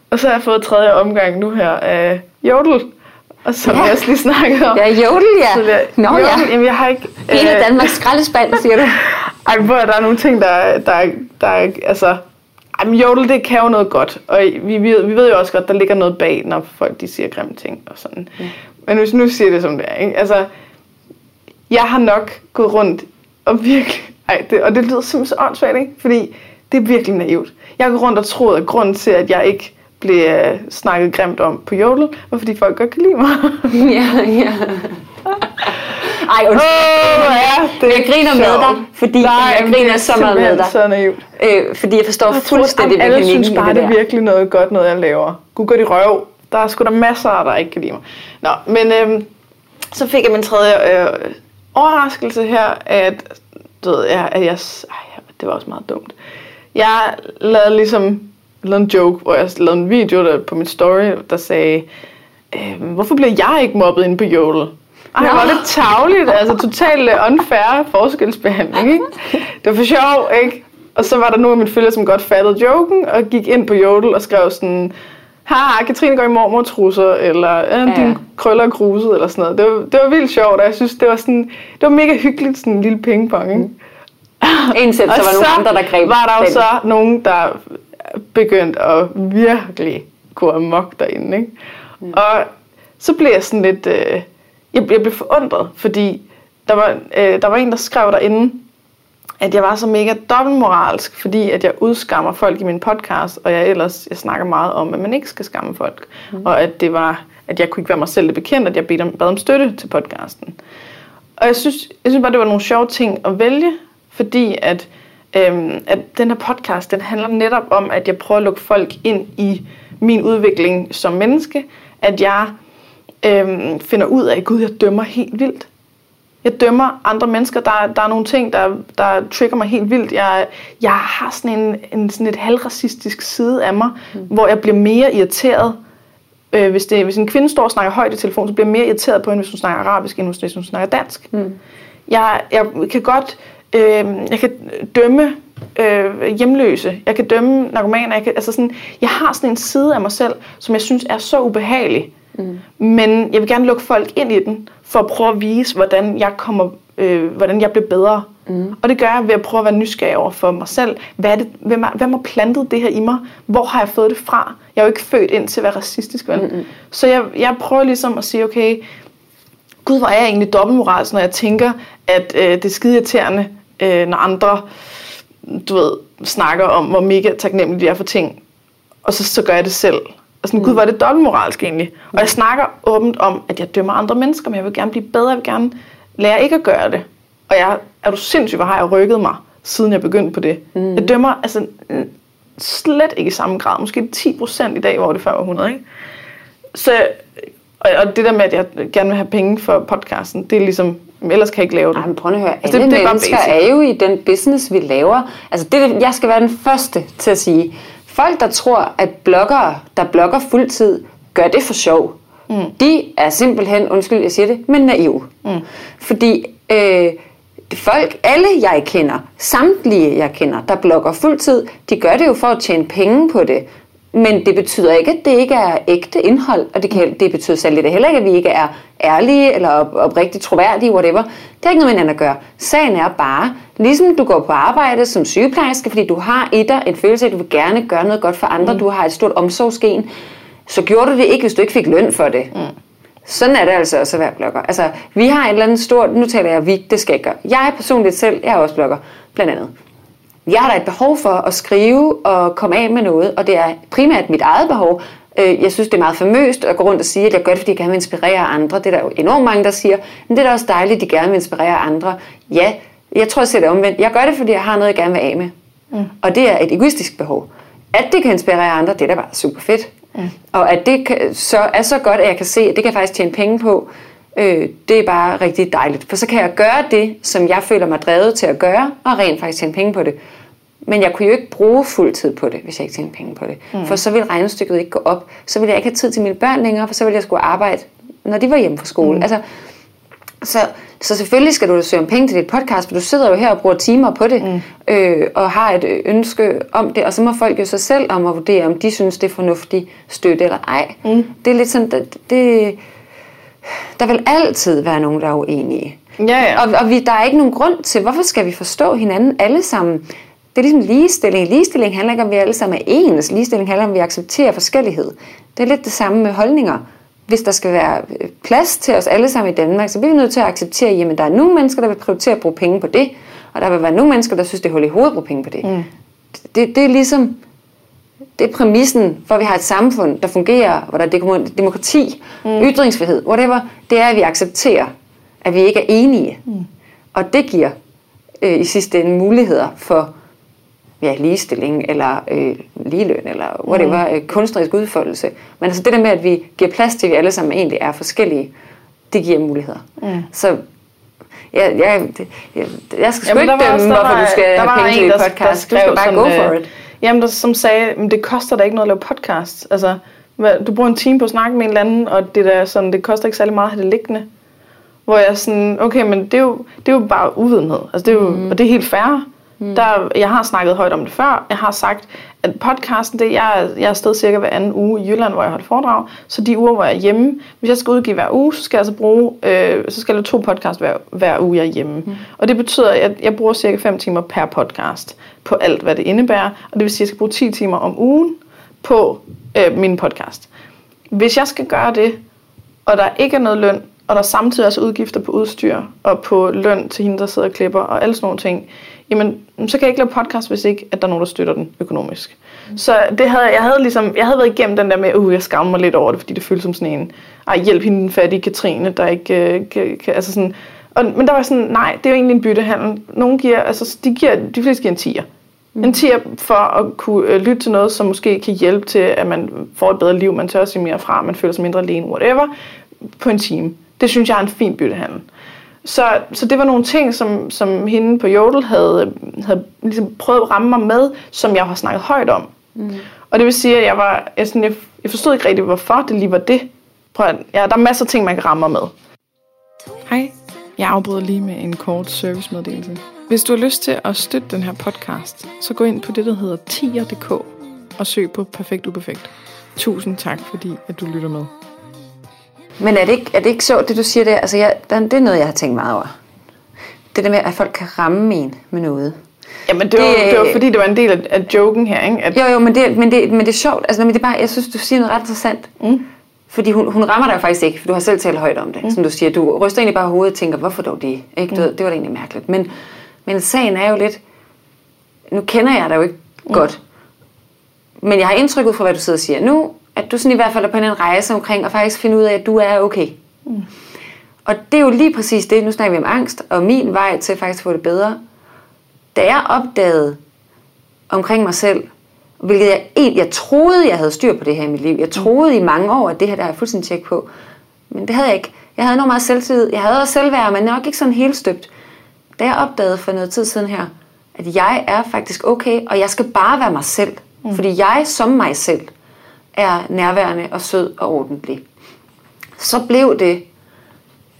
Og så har jeg fået tredje omgang nu her af Jodel. Og som ja. jeg også lige snakkede om. Ja, Jodel, ja. Så jeg, Nå, jodel, ja. Jamen, jeg har ikke... Hele øh, Danmarks skraldespand, siger du. Ej, hvor der er nogle ting, der, der, der altså... Jamen, Jodel, det kan jo noget godt. Og vi, vi, vi ved jo også godt, der ligger noget bag, når folk de siger grimme ting og sådan. Ja. Men hvis nu siger det som det er, ikke? Altså, jeg har nok gået rundt og virkelig... Ej, det, og det lyder simpelthen så åndssvagt, ikke? Fordi det er virkelig naivt. Jeg har gået rundt og troet, at grunden til, at jeg ikke blev snakket grimt om på Jodel, var fordi folk godt kan lide mig. Ja, ja. Ej, undskyld. Oh, ja, jeg griner sjov. med dig, fordi Nej, jeg griner så meget med dig. Så naivt. Øh, fordi jeg forstår jeg fuldstændig, at jeg synes bare, det, det er virkelig noget godt, noget jeg laver. Gud gør de røv. Der er sgu der masser, der ikke kan lide mig. Nå, men øhm, så fik jeg min tredje øh, overraskelse her, at, du ved, jeg, at jeg, øh, det var også meget dumt. Jeg lavede ligesom lavede en joke, hvor jeg lavede en video der, på min story, der sagde, øh, hvorfor bliver jeg ikke mobbet inde på Jodel? Ej, det var lidt tarveligt, altså totalt unfair forskelsbehandling, ikke? Det var for sjov, ikke? Og så var der nogle af mine følgere, som godt fattede joken, og gik ind på Jodel og skrev sådan, haha, Katrine går i mormortrusser, eller øh, din ja. krøller er gruset, eller sådan noget. Det var, det var vildt sjovt, og jeg synes, det var sådan, det var mega hyggeligt, sådan en lille pingpong, ikke? Indtil, så var nogle andre, der greb. Var der jo så nogen, der begyndte at virkelig gå amok derinde, ikke? Mm. Og så blev jeg sådan lidt... Øh, Jeg blev forundret, fordi der var, øh, der var en, der skrev derinde, at jeg var så mega dobbeltmoralsk, fordi at jeg udskammer folk i min podcast, og jeg ellers jeg snakker meget om, at man ikke skal skamme folk. Mm. Og at, det var, at jeg kunne ikke være mig selv bekendt, at jeg bad om, bad om støtte til podcasten. Og jeg synes, jeg synes bare, det var nogle sjove ting at vælge, fordi at, øh, at den her podcast, den handler netop om, at jeg prøver at lukke folk ind i min udvikling som menneske, at jeg... Øhm, finder ud af, gud, jeg dømmer helt vildt. Jeg dømmer andre mennesker. Der, der er nogle ting, der, der trigger mig helt vildt. Jeg, jeg har sådan en, en sådan et halvracistisk side af mig, mm. hvor jeg bliver mere irriteret. Øh, hvis, det, hvis en kvinde står og snakker højt i telefonen, så bliver jeg mere irriteret på hende, hvis hun snakker arabisk, end hvis hun snakker dansk. Mm. Jeg, jeg kan godt øh, jeg kan dømme øh, hjemløse. Jeg kan dømme narkomaner. Jeg, kan, altså sådan, jeg har sådan en side af mig selv, som jeg synes er så ubehagelig. Mm. Men jeg vil gerne lukke folk ind i den for at prøve at vise, hvordan jeg kommer, øh, hvordan jeg bliver bedre. Mm. Og det gør jeg ved at prøve at være nysgerrig over for mig selv. Hvad er det, hvem er, hvem har plantet det her i mig? Hvor har jeg fået det fra? Jeg er jo ikke født ind til at være racistisk, vel? Mm-hmm. Så jeg, jeg prøver ligesom at sige, okay, gud, hvor er jeg egentlig dobbeltmoralsk, når jeg tænker, at øh, det er skide irriterende, øh, når andre, du ved, snakker om, hvor mega taknemmelige de er for ting. Og så, så gør jeg det selv. Og sådan, gud, var det dobbeltmoralsk egentlig. Og jeg snakker åbent om, at jeg dømmer andre mennesker, men jeg vil gerne blive bedre, jeg vil gerne lære ikke at gøre det. Og jeg, er du sindssygt, hvor har jeg rykket mig, siden jeg begyndte på det. Mm. Jeg dømmer altså slet ikke i samme grad, måske ti procent i dag, hvor det før var hundrede, ikke? Så, og, og det der med, at jeg gerne vil have penge for podcasten, det er ligesom, ellers kan jeg ikke lave det. Ej, men prøv at høre, altså, alle det, det er mennesker er jo i den business, vi laver. Altså, det, jeg skal være den første til at sige... Folk, der tror, at bloggere, der blogger fuldtid, gør det for sjov. Mm. De er simpelthen, undskyld, jeg siger det, men naive. Mm. Fordi øh, folk, alle jeg kender, samtlige jeg kender, der blogger fuldtid, de gør det jo for at tjene penge på det. Men det betyder ikke, at det ikke er ægte indhold, og det, kan, det betyder særligt det heller ikke, at vi ikke er ærlige eller op, oprigtigt troværdige, whatever. Det er ikke noget med hinanden at gøre. Sagen er bare, ligesom du går på arbejde som sygeplejerske, fordi du har i dig en følelse af, at du vil gerne gøre noget godt for andre, mm. du har et stort omsorgsgen, så gjorde du det ikke, hvis du ikke fik løn for det. Mm. Sådan er det altså også at være blogger. Altså, vi har et eller andet stort, nu taler jeg vi, det skal jeg gøre. Jeg personligt selv, jeg er også blogger, blandt andet. jeg har da et behov for at skrive og komme af med noget, og det er primært mit eget behov. Jeg synes, det er meget famøst at gå rundt og sige, at jeg gør det, fordi jeg gerne vil inspirere andre. Det er der jo enormt mange, der siger, men det er da også dejligt, at de gerne vil inspirere andre. Ja, jeg tror, jeg ser det omvendt. Jeg gør det, fordi jeg har noget, jeg gerne vil af med. Mm. Og det er et egoistisk behov. At det kan inspirere andre, det er da bare super fedt. Mm. Og at det kan, så er så godt, at jeg kan se, at det kan jeg faktisk tjene penge på, øh, det er bare rigtig dejligt. For så kan jeg gøre det, som jeg føler mig drevet til at gøre, og rent faktisk tjene penge på det. Men jeg kunne jo ikke bruge fuld tid på det, hvis jeg ikke tjente penge på det. Mm. For så ville regnestykket ikke gå op. Så ville jeg ikke have tid til mine børn længere, for så ville jeg skulle arbejde, når de var hjemme fra skole. Mm. Altså, så, så selvfølgelig skal du søge om penge til dit podcast, for du sidder jo her og bruger timer på det, mm. øh, og har et ønske om det. Og så må folk jo sig selv om at vurdere, om de synes, det er fornuftig støtte eller ej. Mm. Det er lidt sådan, det, det, der vil altid være nogen, der er uenige. Ja, ja. Og, og vi, der er ikke nogen grund til, hvorfor skal vi forstå hinanden alle sammen? Det er ligesom ligestilling. Ligestilling handler ikke om, vi alle sammen er ens. Ligestilling handler om, vi accepterer forskellighed. Det er lidt det samme med holdninger. Hvis der skal være plads til os alle sammen i Danmark, så bliver vi nødt til at acceptere, at der er nogle mennesker, der vil prioritere at bruge penge på det, og der vil være nogle mennesker, der synes, det er hul i hovedet at bruge penge på det. Mm. Det, det er ligesom det er præmissen, hvor vi har et samfund, der fungerer, hvor der er demokrati, mm. ytringsfrihed, whatever. Det er, at vi accepterer, at vi ikke er enige. Mm. Og det giver øh, i sidste ende muligheder for ja, ligestilling, eller øh, ligeløn, eller whatever, mm. øh, kunstnerisk udfoldelse. Men altså det der med, at vi giver plads til, at vi alle sammen egentlig er forskellige, det giver muligheder. Mm. Så jeg, jeg, jeg, jeg skal sgu ikke dømme, hvorfor du skal have penge til en, et podcast. Der skrev, du skal bare sådan, go for it. Jamen, der som sagde, men det koster da ikke noget at lave podcast. Altså, du bruger en time på at snakke med en eller anden, og det, der, sådan, det koster ikke særlig meget at have det liggende. Hvor jeg sådan, okay, men det er jo, det er jo bare uvidenhed. Altså, det er jo, mm. Og det er helt fair. Mm. Der, jeg har snakket højt om det før. Jeg har sagt, at podcasten, det, jeg, jeg er afsted cirka hver anden uge i Jylland, hvor jeg holder foredrag. Så de uger, hvor jeg er hjemme, hvis jeg skal udgive hver uge, så skal jeg så bruge øh, så skal jeg to podcast hver, hver uge, jeg er hjemme. Mm. Og det betyder, at jeg, jeg bruger cirka fem timer per podcast på alt, hvad det indebærer. Og det vil sige, at jeg skal bruge ti timer om ugen på øh, min podcast. Hvis jeg skal gøre det, og der ikke er noget løn, og der samtidig også udgifter på udstyr og på løn til hende, der sidder og klipper og alle sådan nogle ting, jamen, så kan jeg ikke lave podcast, hvis ikke, at der er nogen, der støtter den økonomisk. Mm. Så det havde, jeg, havde ligesom, jeg havde været igennem den der med, uh, jeg skammer mig lidt over det, fordi det føles som sådan en, ej, hjælp hende den fattige Katrine, der ikke øh, kan, kan, altså sådan, og, men der var sådan, nej, det er jo egentlig en byttehandel. Nogle giver, altså, de giver, de fleste giver en tier. Mm. En tier for at kunne øh, lytte til noget, som måske kan hjælpe til, at man får et bedre liv, man tør sige mere fra, man føler sig mindre alene, whatever, på en time. Det synes jeg er en fin byttehandel. Så, så det var nogle ting, som, som hende på Jodel havde, havde ligesom prøvet at ramme mig med, som jeg har snakket højt om. Mm. Og det vil sige, at jeg, var, jeg, sådan, jeg, jeg forstod ikke rigtig, hvorfor det lige var det. Prøv at, ja, der er masser af ting, man kan ramme mig med. Hej, jeg afbryder lige med en kort servicemeddelelse. Hvis du har lyst til at støtte den her podcast, så gå ind på det, der hedder tier punktum d k og søg på Perfekt Uperfekt. Tusind tak, fordi at du lytter med. Men er det, ikke, er det ikke så, det du siger der? Altså, jeg, der, det er noget, jeg har tænkt meget over. Det der med, at folk kan ramme en med noget. Jamen, det var, det, det var fordi, det var en del af, af joken her, ikke? At... Jo, jo, men det, men, det, men det er sjovt. Altså, men det er bare, jeg synes, du siger noget ret interessant. Mm. Fordi hun, hun rammer dig jo faktisk ikke, for du har selv talt højt om det. Mm. Som du siger, du ryster egentlig bare hovedet og tænker, hvorfor dog det? Ikke? Du, mm. Det var da egentlig mærkeligt. Men, men sagen er jo lidt, nu kender jeg dig jo ikke mm. godt. Men jeg har indtryk ud fra, hvad du sidder og siger nu, at du sådan i hvert fald er på en rejse omkring, og faktisk finde ud af, at du er okay. Mm. Og det er jo lige præcis det, nu snakker vi om angst, og min vej til faktisk at få det bedre. Da jeg opdagede omkring mig selv, hvilket jeg, jeg troede, jeg havde styr på det her i mit liv. Jeg troede i mange år, at det her, der har jeg fuldstændig tjek på. Men det havde jeg ikke. Jeg havde enormt meget selvtillid. Jeg havde også selvværd, men nok ikke sådan helt støbt. Da jeg opdagede for noget tid siden her, at jeg er faktisk okay, og jeg skal bare være mig selv. Mm. Fordi jeg som mig selv er nærværende og sød og ordentlig. Så blev det,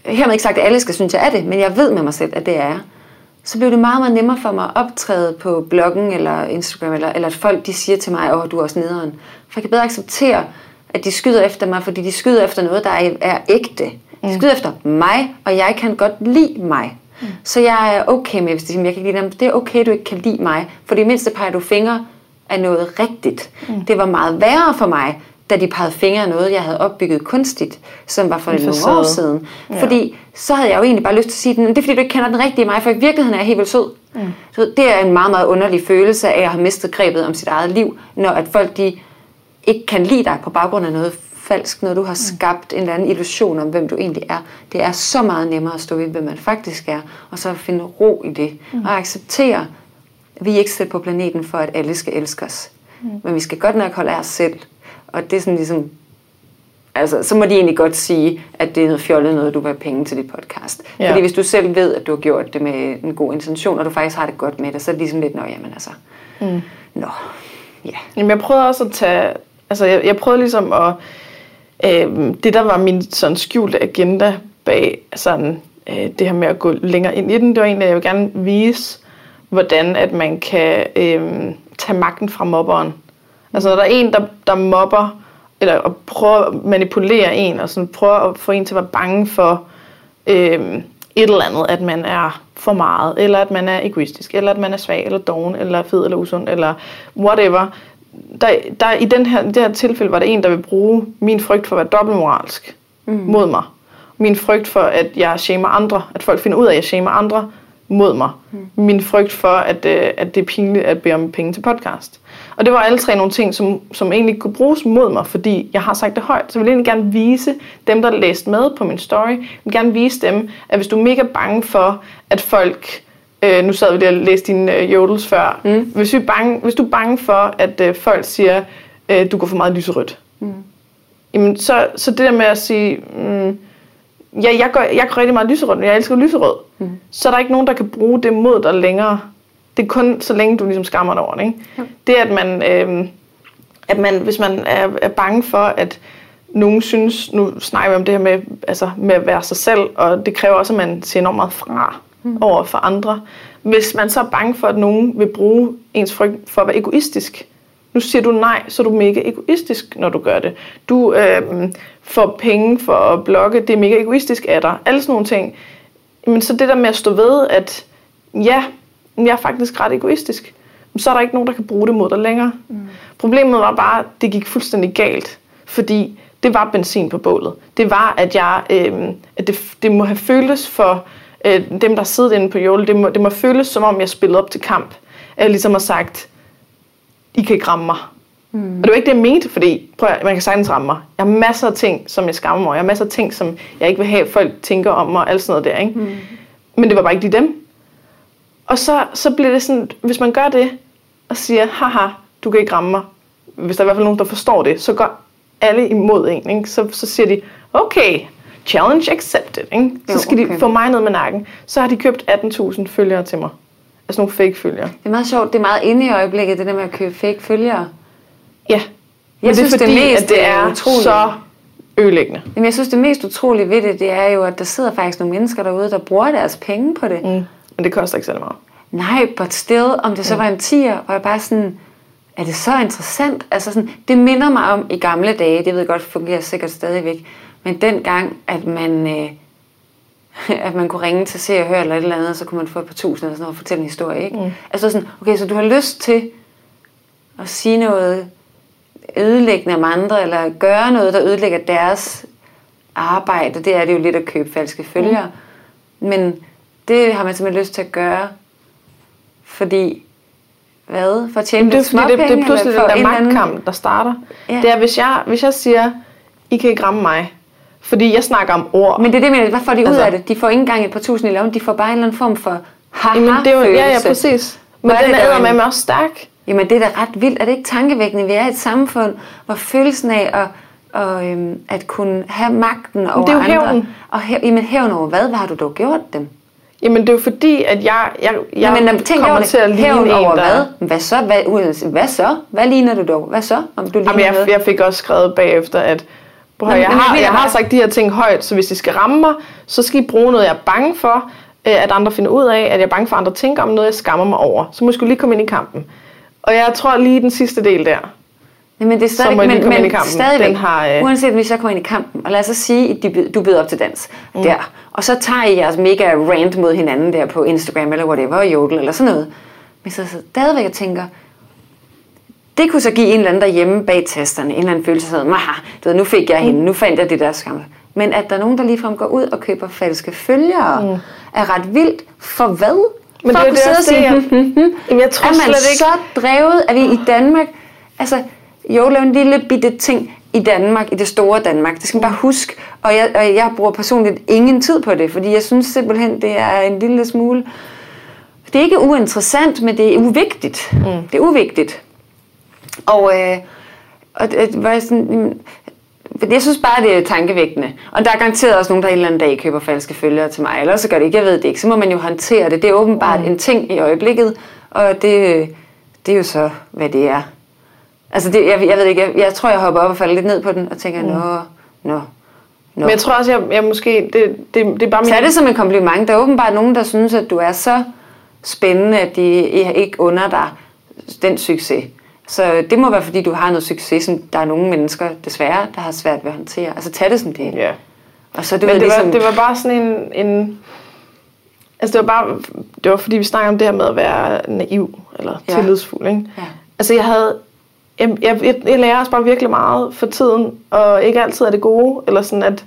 hermed ikke sagt, at alle skal synes, jeg er det, men jeg ved med mig selv, at det er jeg. Så blev det meget, meget nemmere for mig at optræde på bloggen eller Instagram, eller, eller at folk de siger til mig, åh, oh, du er også nederen. For jeg kan bedre acceptere, at de skyder efter mig, fordi de skyder efter noget, der er, er ægte. De skyder mm. efter mig, og jeg kan godt lide mig. Mm. Så jeg er okay med, hvis de siger, jeg kan lide dem. Det er okay, du ikke kan lide mig, for det mindste peger du fingre af noget rigtigt. Mm. Det var meget værre for mig, da de pegede fingre af noget, jeg havde opbygget kunstigt, som var for nogle år siden. Ja. Fordi så havde jeg jo egentlig bare lyst til at sige, det er fordi du ikke kender den rigtige mig, for i virkeligheden er jeg helt vildt sød. Mm. Så det er en meget, meget underlig følelse af at have mistet grebet om sit eget liv, når at folk de ikke kan lide dig på baggrund af noget falsk, når du har skabt en eller anden illusion om, hvem du egentlig er. Det er så meget nemmere at stå ved, hvem man faktisk er, og så finde ro i det, mm. og acceptere, at vi ikke sidder på planeten for, at alle skal elske os. Mm. Men vi skal godt nok holde af os selv. Og det er sådan ligesom, altså, så må de egentlig godt sige, at det er noget fjollet noget, du vil have penge til dit podcast. Ja. Fordi hvis du selv ved, at du har gjort det med en god intention, og du faktisk har det godt med det, så er det ligesom lidt, nå, jamen altså, mm. nå, ja. Yeah. Jamen jeg prøvede også at tage, altså jeg, jeg prøvede ligesom at, øh, det der var min sådan skjulte agenda bag sådan øh, det her med at gå længere ind i den, det var egentlig, at jeg vil gerne vise, hvordan at man kan øh, tage magten fra mobberen. Altså når der er en, der, der mobber, eller prøver at manipulere en, og sådan prøver at få en til at være bange for øh, et eller andet, at man er for meget, eller at man er egoistisk, eller at man er svag, eller doven, eller fed, eller usund, eller whatever. Der, der, i den her, det her tilfælde var der en, der vil bruge min frygt for at være dobbeltmoralsk mm. mod mig. Min frygt for, at jeg shamer andre, at folk finder ud af, at jeg shamer andre mod mig. Mm. Min frygt for, at, øh, at det er pinligt at bede om penge til podcast. Og det var alle tre nogle ting, som, som egentlig kunne bruges mod mig, fordi jeg har sagt det højt. Så jeg vil egentlig gerne vise dem, der læste med på min story, jeg vil gerne vise dem, at hvis du er mega bange for, at folk... Øh, nu sad vi lige og læste dine øh, jodels før. Mm. Hvis, vi bange, hvis du er bange for, at øh, folk siger, øh, du går for meget lyserødt. Mm. Jamen, så, så det der med at sige... Mm, ja, jeg går, jeg går rigtig meget lyserød, men jeg elsker lyserød. Mm. Så er der ikke nogen, der kan bruge det mod dig længere. Det er kun så længe, du ligesom skammer dig over det. Ikke? Mm. Det at man, øh, at man, hvis man er, er bange for, at nogen synes, nu snakker vi om det her med, altså, med at være sig selv, og det kræver også, at man ser enormt meget fra mm. over for andre. Hvis man så er bange for, at nogen vil bruge ens frygt for at være egoistisk, nu siger du nej, så er du mega egoistisk, når du gør det. Du øh, får penge for at blogge, det er mega egoistisk af dig. Alle sådan nogle ting. Men så det der med at stå ved, at ja, jeg er faktisk ret egoistisk. Så er der ikke nogen, der kan bruge det mod dig længere. Mm. Problemet var bare, at det gik fuldstændig galt. Fordi det var benzin på bålet. Det var, at, jeg, øh, at det, det må have føltes for øh, dem, der sidder inde på Jodel. Det må, det må føles, som om jeg spillede op til kamp. Jeg ligesom har sagt... I kan ikke ramme mig. Mm. Og det var ikke det, jeg mente, fordi prøv at, man kan sagtens ramme mig. Jeg har masser af ting, som jeg skammer mig. Jeg har masser af ting, som jeg ikke vil have, folk tænker om mig og alt sådan noget der. Ikke? Mm. Men det var bare ikke lige dem. Og så, så bliver det sådan, hvis man gør det og siger, haha, du kan ikke ramme mig. Hvis der er i hvert fald nogen, der forstår det, så går alle imod en. Ikke? Så, så siger de, okay, challenge accepted. Ikke? Så skal jo, okay. de få mig ned med nakken. Så har de købt atten tusind følgere til mig. Altså nogle fake følgere. Det er meget sjovt. Det er meget inde i øjeblikket, det der med at købe fake følgere. Ja. Jeg Men synes, det er, fordi, det, mest, at det er utroligt. Så ødelæggende. Jamen, jeg synes, det mest utrolige ved det, det er jo, at der sidder faktisk nogle mennesker derude, der bruger deres penge på det. Mm. Men det koster ikke så meget. Nej, but still, om det så mm. var en tier, og jeg bare sådan, er det så interessant? Altså sådan, det minder mig om i gamle dage, det ved jeg godt, fungerer sikkert stadigvæk, men dengang, at man... Øh, at man kunne ringe til Se og Hør eller et eller andet, så kunne man få et par tusind eller sådan noget og fortælle en historie, ikke? Mm. Altså sådan, okay, så du har lyst til at sige noget ødelæggende om andre, eller gøre noget, der ødelægger deres arbejde. Det er det jo lidt at købe falske følger. Mm. Men det har man simpelthen lyst til at gøre, fordi... Hvad? For at tjene lidt småpenge? Det, det er pludselig den der magtkamp, der starter. Ja. Det er, hvis jeg, hvis jeg siger, I kan ikke ramme mig, fordi jeg snakker om ord. Men det er det, men hvad får de altså, ud af det? De får ikke engang et par tusind i loven, de får bare en eller anden form for ha-ha-følelse. Ja, ja, præcis. Men den er æder med mig også stærk. Jamen, det er da ret vildt. Er det ikke tankevækkende? Vi er et samfund, hvor følelsen af at, og, øhm, at kunne have magten over andre. Det er jo hævn. Og hæv, jamen, hævn over hvad? Hvad har du dog gjort dem? Jamen, det er jo fordi, at jeg, jeg, jeg jamen, jamen, tænk kommer det. Til at ligne hævn en, over der... Hvad? Hvad så? Hvad, hvad så? Hvad ligner du dog? Hvad så? Om du ligner jamen, jeg, noget? Jeg fik også skrevet bagefter, at Prøv, jeg, har, jeg har sagt de her ting højt, så hvis I skal ramme mig, så skal I bruge noget, jeg er bange for, at andre finder ud af, at jeg er bange for, at andre tænker om noget, jeg skammer mig over. Så må jeg lige komme ind i kampen. Og jeg tror lige den sidste del der. Jamen det er stadig, så må jeg lige komme men, ind i kampen. Stadigvæk, den har, øh... uanset hvis jeg kommer ind i kampen, og lad os så sige, at du byder op til dans mm. der, og så tager I jeres mega rant mod hinanden der på Instagram eller whatever, Jodel eller sådan noget. Men så stadigvæk jeg tænker, Det kunne så give en eller anden derhjemme bag tasterne, en eller anden følelse af, du ved, nu fik jeg hende, nu fandt jeg det der skam. Men at der er nogen, der ligefrem går ud og køber falske følgere, mm. er ret vildt. For hvad? Men for det er det også sige, det, jeg... Jamen, jeg tror er man ikke... så drevet, at vi i Danmark... Altså, jo, lave en lille bitte ting i Danmark, i det store Danmark. Det skal man bare huske. Og jeg, og jeg bruger personligt ingen tid på det, fordi jeg synes simpelthen, det er en lille smule... Det er ikke uinteressant, men det er uvigtigt. Mm. Det er uvigtigt. Og, øh, og det var sådan... Jeg synes bare, det er tankevækkende. Og der er garanteret også nogen, der en eller anden dag køber falske følgere til mig. Ellers så gør det ikke. Jeg ved det ikke. Så må man jo håndtere det. Det er åbenbart mm. en ting i øjeblikket. Og det, det er jo så, hvad det er. Altså, det, jeg, jeg ved ikke. Jeg, jeg tror, jeg hopper op og falder lidt ned på den. Og tænker, mm. nå, nå, nå. Men jeg tror også, jeg, jeg måske... Det, det, det er bare min... Så er det som en kompliment. Der er åbenbart nogen, der synes, at du er så spændende, at de ikke under dig den succes. Så det må være, fordi du har noget succes, som der er nogle mennesker, desværre, der har svært ved at håndtere. Altså, tag det som det. Ja. Og så, du Men ved, det, var, ligesom... det var bare sådan en, en... Altså, det var bare... Det var, fordi vi snakkede om det her med at være naiv, eller ja. tillidsfuld, ikke? Ja. Altså, jeg havde... Jeg, jeg, jeg, jeg lærer også bare virkelig meget for tiden, og ikke altid er det gode, eller sådan at...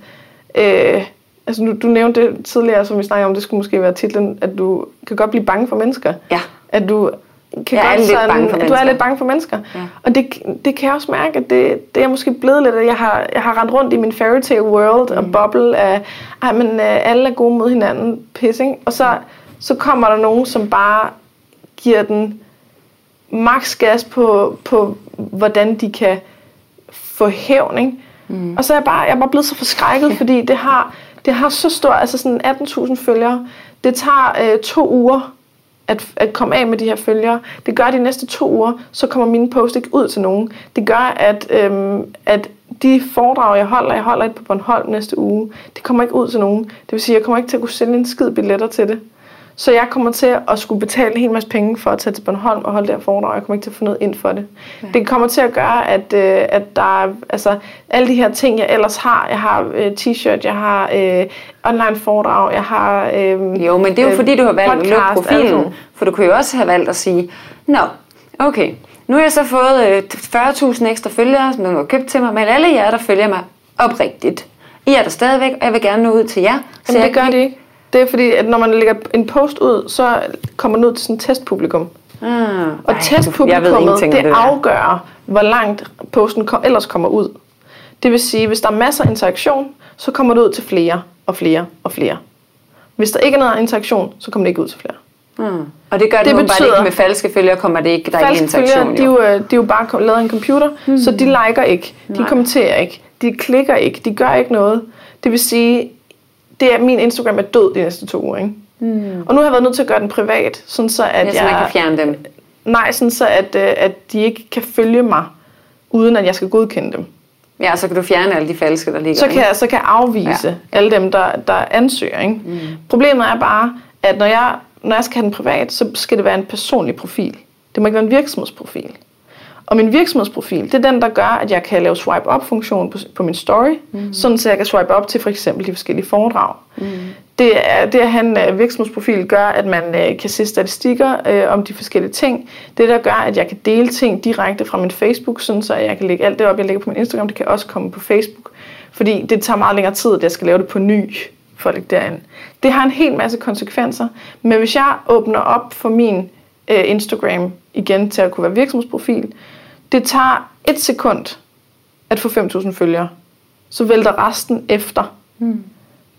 Øh, altså, du, du nævnte det tidligere, som vi snakkede om, det skulle måske være titlen, at du kan godt blive bange for mennesker. Ja. At du... Kan jeg er lidt sådan, bange for mennesker. Du er lidt bange for mennesker. Ja. Og det, det kan jeg også mærke, at det, det er måske blevet lidt, at jeg har, jeg har rendt rundt i min fairytale world mm. og boble af, ej, men alle er gode mod hinanden, pissing. Og så, så kommer der nogen, som bare giver den maks gas på, på, hvordan de kan få hævning. Mm. Og så er jeg bare, jeg er bare blevet så forskrækket, fordi det har, det har så stor, altså sådan atten tusind følgere. Det tager øh, to uger. At, at komme af med de her følgere. Det gør, de næste to uger, så kommer mine post ikke ud til nogen. Det gør, at, øhm, at de foredrag, jeg holder, jeg holder et på Bornholm næste uge, det kommer ikke ud til nogen. Det vil sige, jeg kommer ikke til at kunne sælge en skid billetter til det. Så jeg kommer til at skulle betale en hel masse penge for at tage til Bornholm og holde det her foredrag. Jeg kommer ikke til at få noget ind for det. Ja. Det kommer til at gøre, at, øh, at der er, altså, alle de her ting, jeg ellers har. Jeg har øh, t-shirt, jeg har øh, online foredrag, jeg har øh, Jo, men det er jo øh, fordi, du har valgt podcast, at lukke profilen. For du kunne jo også have valgt at sige, nå, okay, nu har jeg så fået øh, fyrre tusind ekstra følgere, som nogen har købt til mig, men alle jer, der følger mig oprigtigt, I er der stadigvæk, og jeg vil gerne nå ud til jer. Så Jamen, det gør det ikke. Det er fordi, at når man lægger en post ud, så kommer man ud til sådan et testpublikum. Ah, og ej, testpublikummet, det, det afgør, hvor langt posten kom, ellers kommer ud. Det vil sige, hvis der er masser af interaktion, så kommer det ud til flere og flere og flere. Hvis der ikke er noget interaktion, så kommer det ikke ud til flere. Mm. Og det gør det, det betyder, bare ikke med falske følgere, kommer det ikke, der er ikke interaktion. Falske følgere, de er jo, de er jo bare lavet en computer, hmm. så de liker ikke, de Nej. kommenterer ikke, de klikker ikke, de gør ikke noget. Det vil sige... Det er, min Instagram er død de næste to uger, ikke? Mm. Og nu har jeg været nødt til at gøre den privat, sådan så at jeg... Så man kan fjerne dem? Nej, sådan så at, at de ikke kan følge mig, uden at jeg skal godkende dem. Ja, så kan du fjerne alle de falske, der ligger. Så kan jeg, så kan jeg afvise ja. alle dem, der, der ansøger, ikke? Mm. Problemet er bare, at når jeg, når jeg skal have den privat, så skal det være en personlig profil. Det må ikke være en virksomhedsprofil. Og min virksomhedsprofil, det er den, der gør, at jeg kan lave swipe-up-funktion på, på min story, mm. sådan så jeg kan swipe op til for eksempel de forskellige foredrag. Mm. Det er, det at have en virksomhedsprofil gør, at man øh, kan se statistikker øh, om de forskellige ting. Det, der gør, at jeg kan dele ting direkte fra min Facebook, sådan så jeg kan lægge alt det op, jeg lægger på min Instagram, det kan også komme på Facebook. Fordi det tager meget længere tid, at jeg skal lave det på ny for at lægge derind. Det har en hel masse konsekvenser, men hvis jeg åbner op for min øh, Instagram igen til at kunne være virksomhedsprofil, det tager et sekund at få fem tusind følgere. Så vælter resten efter. Mm.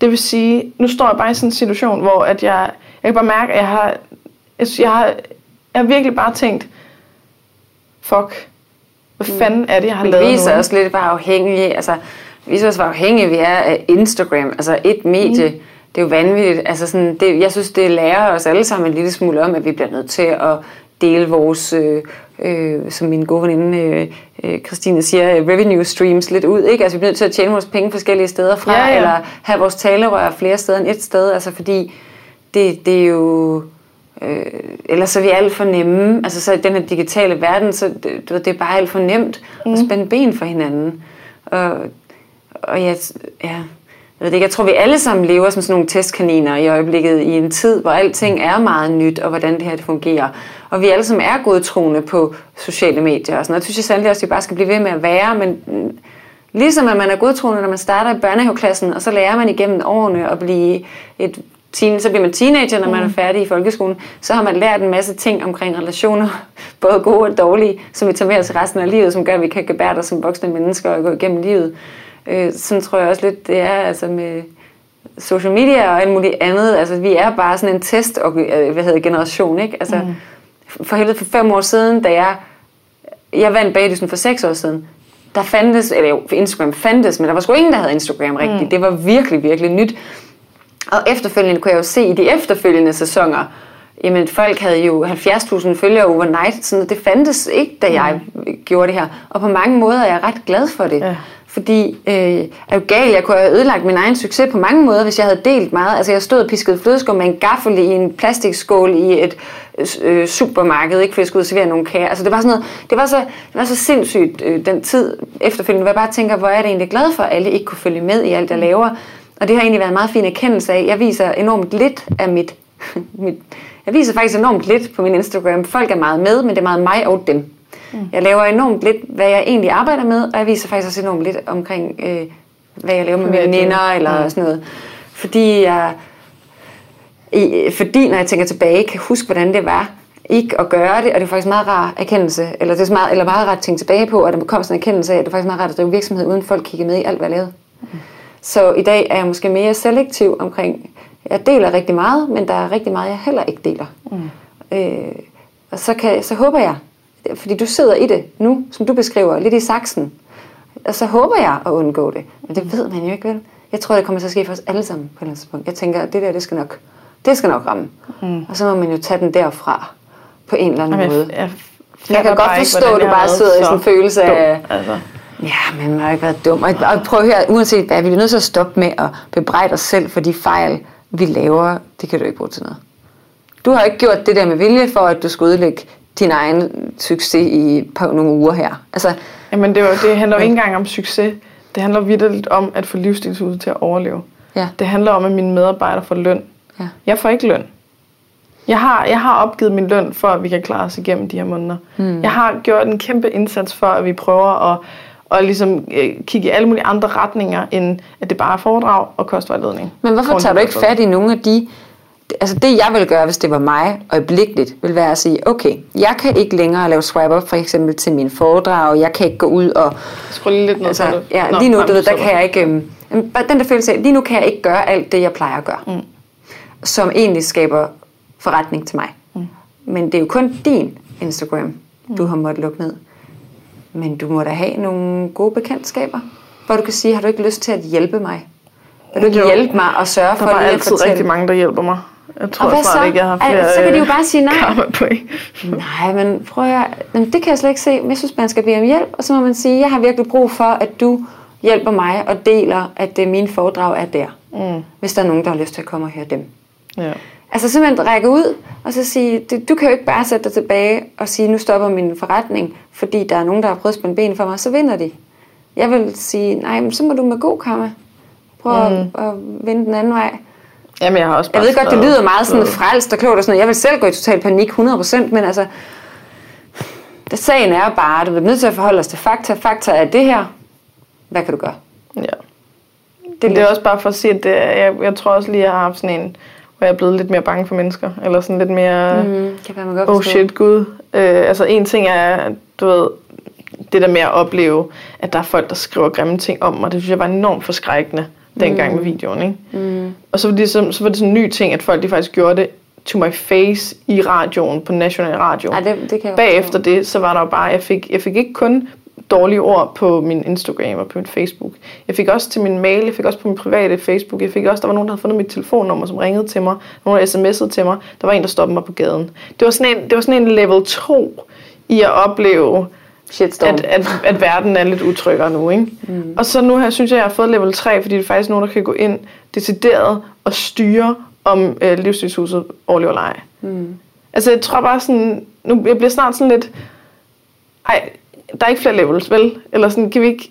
Det vil sige, nu står jeg bare i sådan en situation, hvor at jeg, jeg kan bare mærke, at jeg har, jeg har, jeg har virkelig bare tænkt, fuck, hvad mm. fanden er det, jeg har Men lavet nu? Vi viser også lidt, hvor afhængige, altså, vi viser også, hvor afhængige vi er af Instagram, altså et medie. Mm. Det er jo vanvittigt. Altså sådan, det, jeg synes, det lærer os alle sammen en lille smule om, at vi bliver nødt til at dele vores, øh, øh, som min gode veninde øh, øh, Christine siger, revenue streams lidt ud, ikke? Altså vi bliver nødt til at tjene vores penge forskellige steder fra, ja, ja. eller have vores talerør flere steder end et sted, altså fordi det, det er jo, øh, ellers er vi alt for nemme, altså så i den her digitale verden, så det, det er bare alt for nemt mm. at spænde ben for hinanden. Og, og ja, ja, Jeg ved ikke, jeg tror, vi alle sammen lever som sådan nogle testkaniner i øjeblikket i en tid, hvor alting er meget nyt, og hvordan det her det fungerer. Og vi alle sammen er godtroende på sociale medier og sådan noget. Jeg synes jeg sandelig også, at vi bare skal blive ved med at være, men ligesom at man er godtroende, når man starter i børnehaveklassen, og så lærer man igennem årene at blive et teen, så bliver man teenager, når man er færdig i folkeskolen, så har man lært en masse ting omkring relationer, både gode og dårlige, som vi tager med os resten af livet, som gør, at vi kan gebære os som voksne mennesker og gå igennem livet. Øh, sådan tror jeg også lidt, det er altså med social media og alt muligt andet. Altså, vi er bare sådan en test- og hvad hedder, generation, ikke? Altså, mm. for helvede, for fem år siden, da jeg, jeg vandt Bagedysten for seks år siden, der fandtes, eller jo, Instagram fandtes, men der var sgu ingen, der havde Instagram rigtigt. Mm. Det var virkelig, virkelig nyt. Og efterfølgende kunne jeg jo se i de efterfølgende sæsoner, jamen folk havde jo halvfjerds tusind følgere overnight, sådan det fandtes ikke, da jeg mm. gjorde det her. Og på mange måder er jeg ret glad for det. Ja. Fordi øh, er jo gal, jeg kunne have ødelagt min egen succes på mange måder, hvis jeg havde delt meget. Altså jeg stod og piskede flødeskum med en gaffel i en plastikskål i et øh, supermarked, ikke, for jeg skulle ud og servere nogle kager. Altså det var sådan noget, det var så, det var så sindssygt øh, den tid efterfølgende, hvor jeg bare tænker, hvor er det egentlig glad for, at alle ikke kunne følge med i alt, jeg laver. Og det har egentlig været en meget fin erkendelse af, jeg viser enormt lidt af mit, mit jeg viser faktisk enormt lidt på min Instagram. Folk er meget med, men det er meget mig og dem. Jeg laver enormt lidt, hvad jeg egentlig arbejder med, og jeg viser faktisk også enormt lidt omkring, øh, hvad jeg laver med mine veninder eller sådan noget. Fordi, jeg, i, fordi når jeg tænker tilbage, kan jeg huske, hvordan det var ikke at gøre det, og det er faktisk en meget rar erkendelse, eller det er meget, eller meget ret at tænke tilbage på, og der kom sådan en erkendelse af, at det er faktisk meget rart at drive virksomhed, uden folk kigger med i alt, hvad jeg lavede. Mm. Så i dag er jeg måske mere selektiv omkring, jeg deler rigtig meget, men der er rigtig meget, jeg heller ikke deler. Mm. Øh, og så, kan, så håber jeg, fordi du sidder i det nu, som du beskriver, lidt i saksen. Og så håber jeg at undgå det. Men det ved man jo ikke, vel? Jeg tror, det kommer til at ske for os alle sammen på et eller andet tidspunkt. Jeg tænker, at det der, det skal nok, det skal nok ramme. Mm. Og så må man jo tage den derfra på en eller anden Jamen, måde. Jeg, jeg, jeg, jeg kan godt forstå, at du bare sidder i sådan en følelse af... Dum, altså. Ja, men man har ikke været dum. Og, og prøv at høre, uanset hvad, vi er nødt til at stoppe med at bebrejde os selv for de fejl, vi laver. Det kan du ikke bruge til noget. Du har ikke gjort det der med vilje for, at du skal udlægge din egen succes i på nogle uger her. Altså, Jamen det, var, det handler jo ikke engang om succes. Det handler vitterligt om at få livsstilshuset til at overleve. Ja. Det handler om, at mine medarbejdere får løn. Ja. Jeg får ikke løn. Jeg har, jeg har opgivet min løn, for at vi kan klare os igennem de her måneder. Mm. Jeg har gjort en kæmpe indsats for, at vi prøver at, at ligesom kigge i alle mulige andre retninger, end at det bare er foredrag og kostvejledning. Men hvorfor tager du ikke fat i nogle af de... Altså det jeg ville gøre, hvis det var mig øjeblikkeligt, ville være at sige, okay, jeg kan ikke længere lave swipe up for eksempel til mine foredrag, og jeg kan ikke gå ud og skrulle lidt ned altså, ja, Nå, lige nu nej, du ved, der kan jeg ikke øhm, den der følelse af, lige nu kan jeg ikke gøre alt det jeg plejer at gøre, mm. som egentlig skaber forretning til mig, mm. men det er jo kun din Instagram, du har måttet lukke ned, men du må da have nogle gode bekendtskaber, hvor du kan sige, har du ikke lyst til at hjælpe mig? Vil du ikke hjælpe mig og sørge for det? Der er altid rigtig mange, der hjælper mig. Jeg tror snart ikke, jeg har flere... Altså, så kan de jo bare sige nej. Nej, men prøv at... Jamen, det kan jeg slet ikke se. Men jeg synes, man skal bede om hjælp. Og så må man sige, jeg har virkelig brug for, at du hjælper mig og deler, at mine foredrag er der. Mm. Hvis der er nogen, der har lyst til at komme og høre dem. Ja. Altså simpelthen række ud og så sige, du kan jo ikke bare sætte dig tilbage og sige, nu stopper min forretning, fordi der er nogen, der har prøvet at spænde ben for mig, så vinder de. Jeg vil sige, nej, men så må du med god komme. Prøv mm. at, at vende den anden vej. Jamen, jeg har også bare jeg ved godt, det lyder meget sådan frelst og klogt og sådan noget. Jeg vil selv gå i total panik hundrede procent, men altså, det, sagen er bare, at du bliver nødt til at forholde os til fakta. Fakta er det her. Hvad kan du gøre? Ja. Det, det er også bare for at sige, at det, jeg, jeg tror også lige, jeg har haft sådan en, hvor jeg er blevet lidt mere bange for mennesker. Eller sådan lidt mere, mm, kan man godt oh shit, gud. Øh, altså, en ting er, du ved, det der med at opleve, at der er folk, der skriver grimme ting om mig. Det synes jeg var enormt forskrækkende. Dengang med videoen, ikke? Mm. Og så var, det så, så var det sådan en ny ting, at folk de faktisk gjorde det to my face i radioen, på national radio. Ej, det, det kan Bagefter også. det, så var der jo bare, jeg fik, jeg fik ikke kun dårlige ord på min Instagram og på min Facebook. Jeg fik også til min mail, jeg fik også på min private Facebook, jeg fik også, der var nogen, der havde fundet mit telefonnummer, som ringede til mig, nogen, der sms'ede til mig, der var en, der stoppede mig på gaden. Det var sådan en, det var sådan en level to i at opleve, At, at, at verden er lidt utryggere nu, ikke? Mm. Og så nu her, synes jeg, jeg har fået level tre, fordi det er faktisk nogen, der kan gå ind decideret og styre, om øh, livsstilshuset overlever leje. Mm. Altså, jeg tror bare sådan, nu, jeg bliver snart sådan lidt, ej, der er ikke flere levels, vel? Eller sådan, kan vi ikke,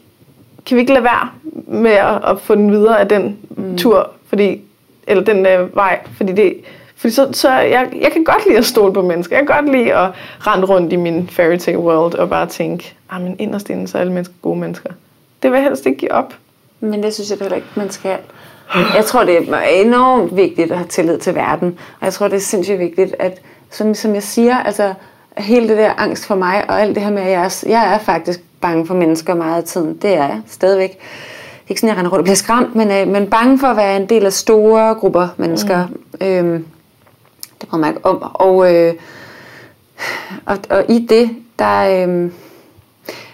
kan vi ikke lade være med at få den videre af den mm. tur, fordi, eller den øh, vej, fordi det... Fordi så, så jeg, jeg kan godt lide at stole på mennesker. Jeg kan godt lide at rende rundt i min fairytale world og bare tænke, ah, men inderst inden, så er alle mennesker gode mennesker. Det vil jeg helst ikke give op. Men det synes jeg heller ikke, man skal. Jeg tror, det er enormt vigtigt at have tillid til verden. Og jeg tror, det er sindssygt vigtigt, at som, som jeg siger, altså hele det der angst for mig, og alt det her med, at jeg er, jeg er faktisk bange for mennesker meget af tiden. Det er jeg stadigvæk. Ikke sådan, jeg render rundt og bliver skræmt, men, øh, men bange for at være en del af store grupper mennesker. Mm. Øhm, Det prøver man ikke om. Og, øh, og, og i det, der øh,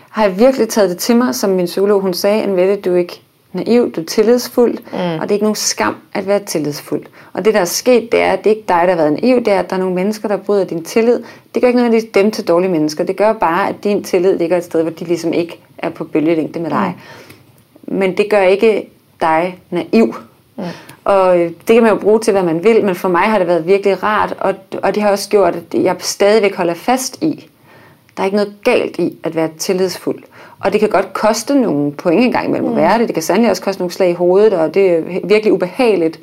har jeg virkelig taget det til mig, som min psykolog, hun sagde, Annemette, du er ikke naiv, du er tillidsfuld, mm. og det er ikke nogen skam at være tillidsfuld. Og det, der er sket, det er, at det ikke er dig, der har været naiv, det er, at der er nogle mennesker, der bryder din tillid. Det gør ikke noget af dem til dårlige mennesker. Det gør bare, at din tillid ligger et sted, hvor de ligesom ikke er på bølgelængde med dig. Mm. Men det gør ikke dig naiv. Mm. Og det kan man jo bruge til, hvad man vil, men for mig har det været virkelig rart, og, og det har også gjort, at jeg stadigvæk holder fast i. Der er ikke noget galt i at være tillidsfuld. Og det kan godt koste nogle point engang imellem at være det. Det kan sandelig også koste nogle slag i hovedet, og det er virkelig ubehageligt.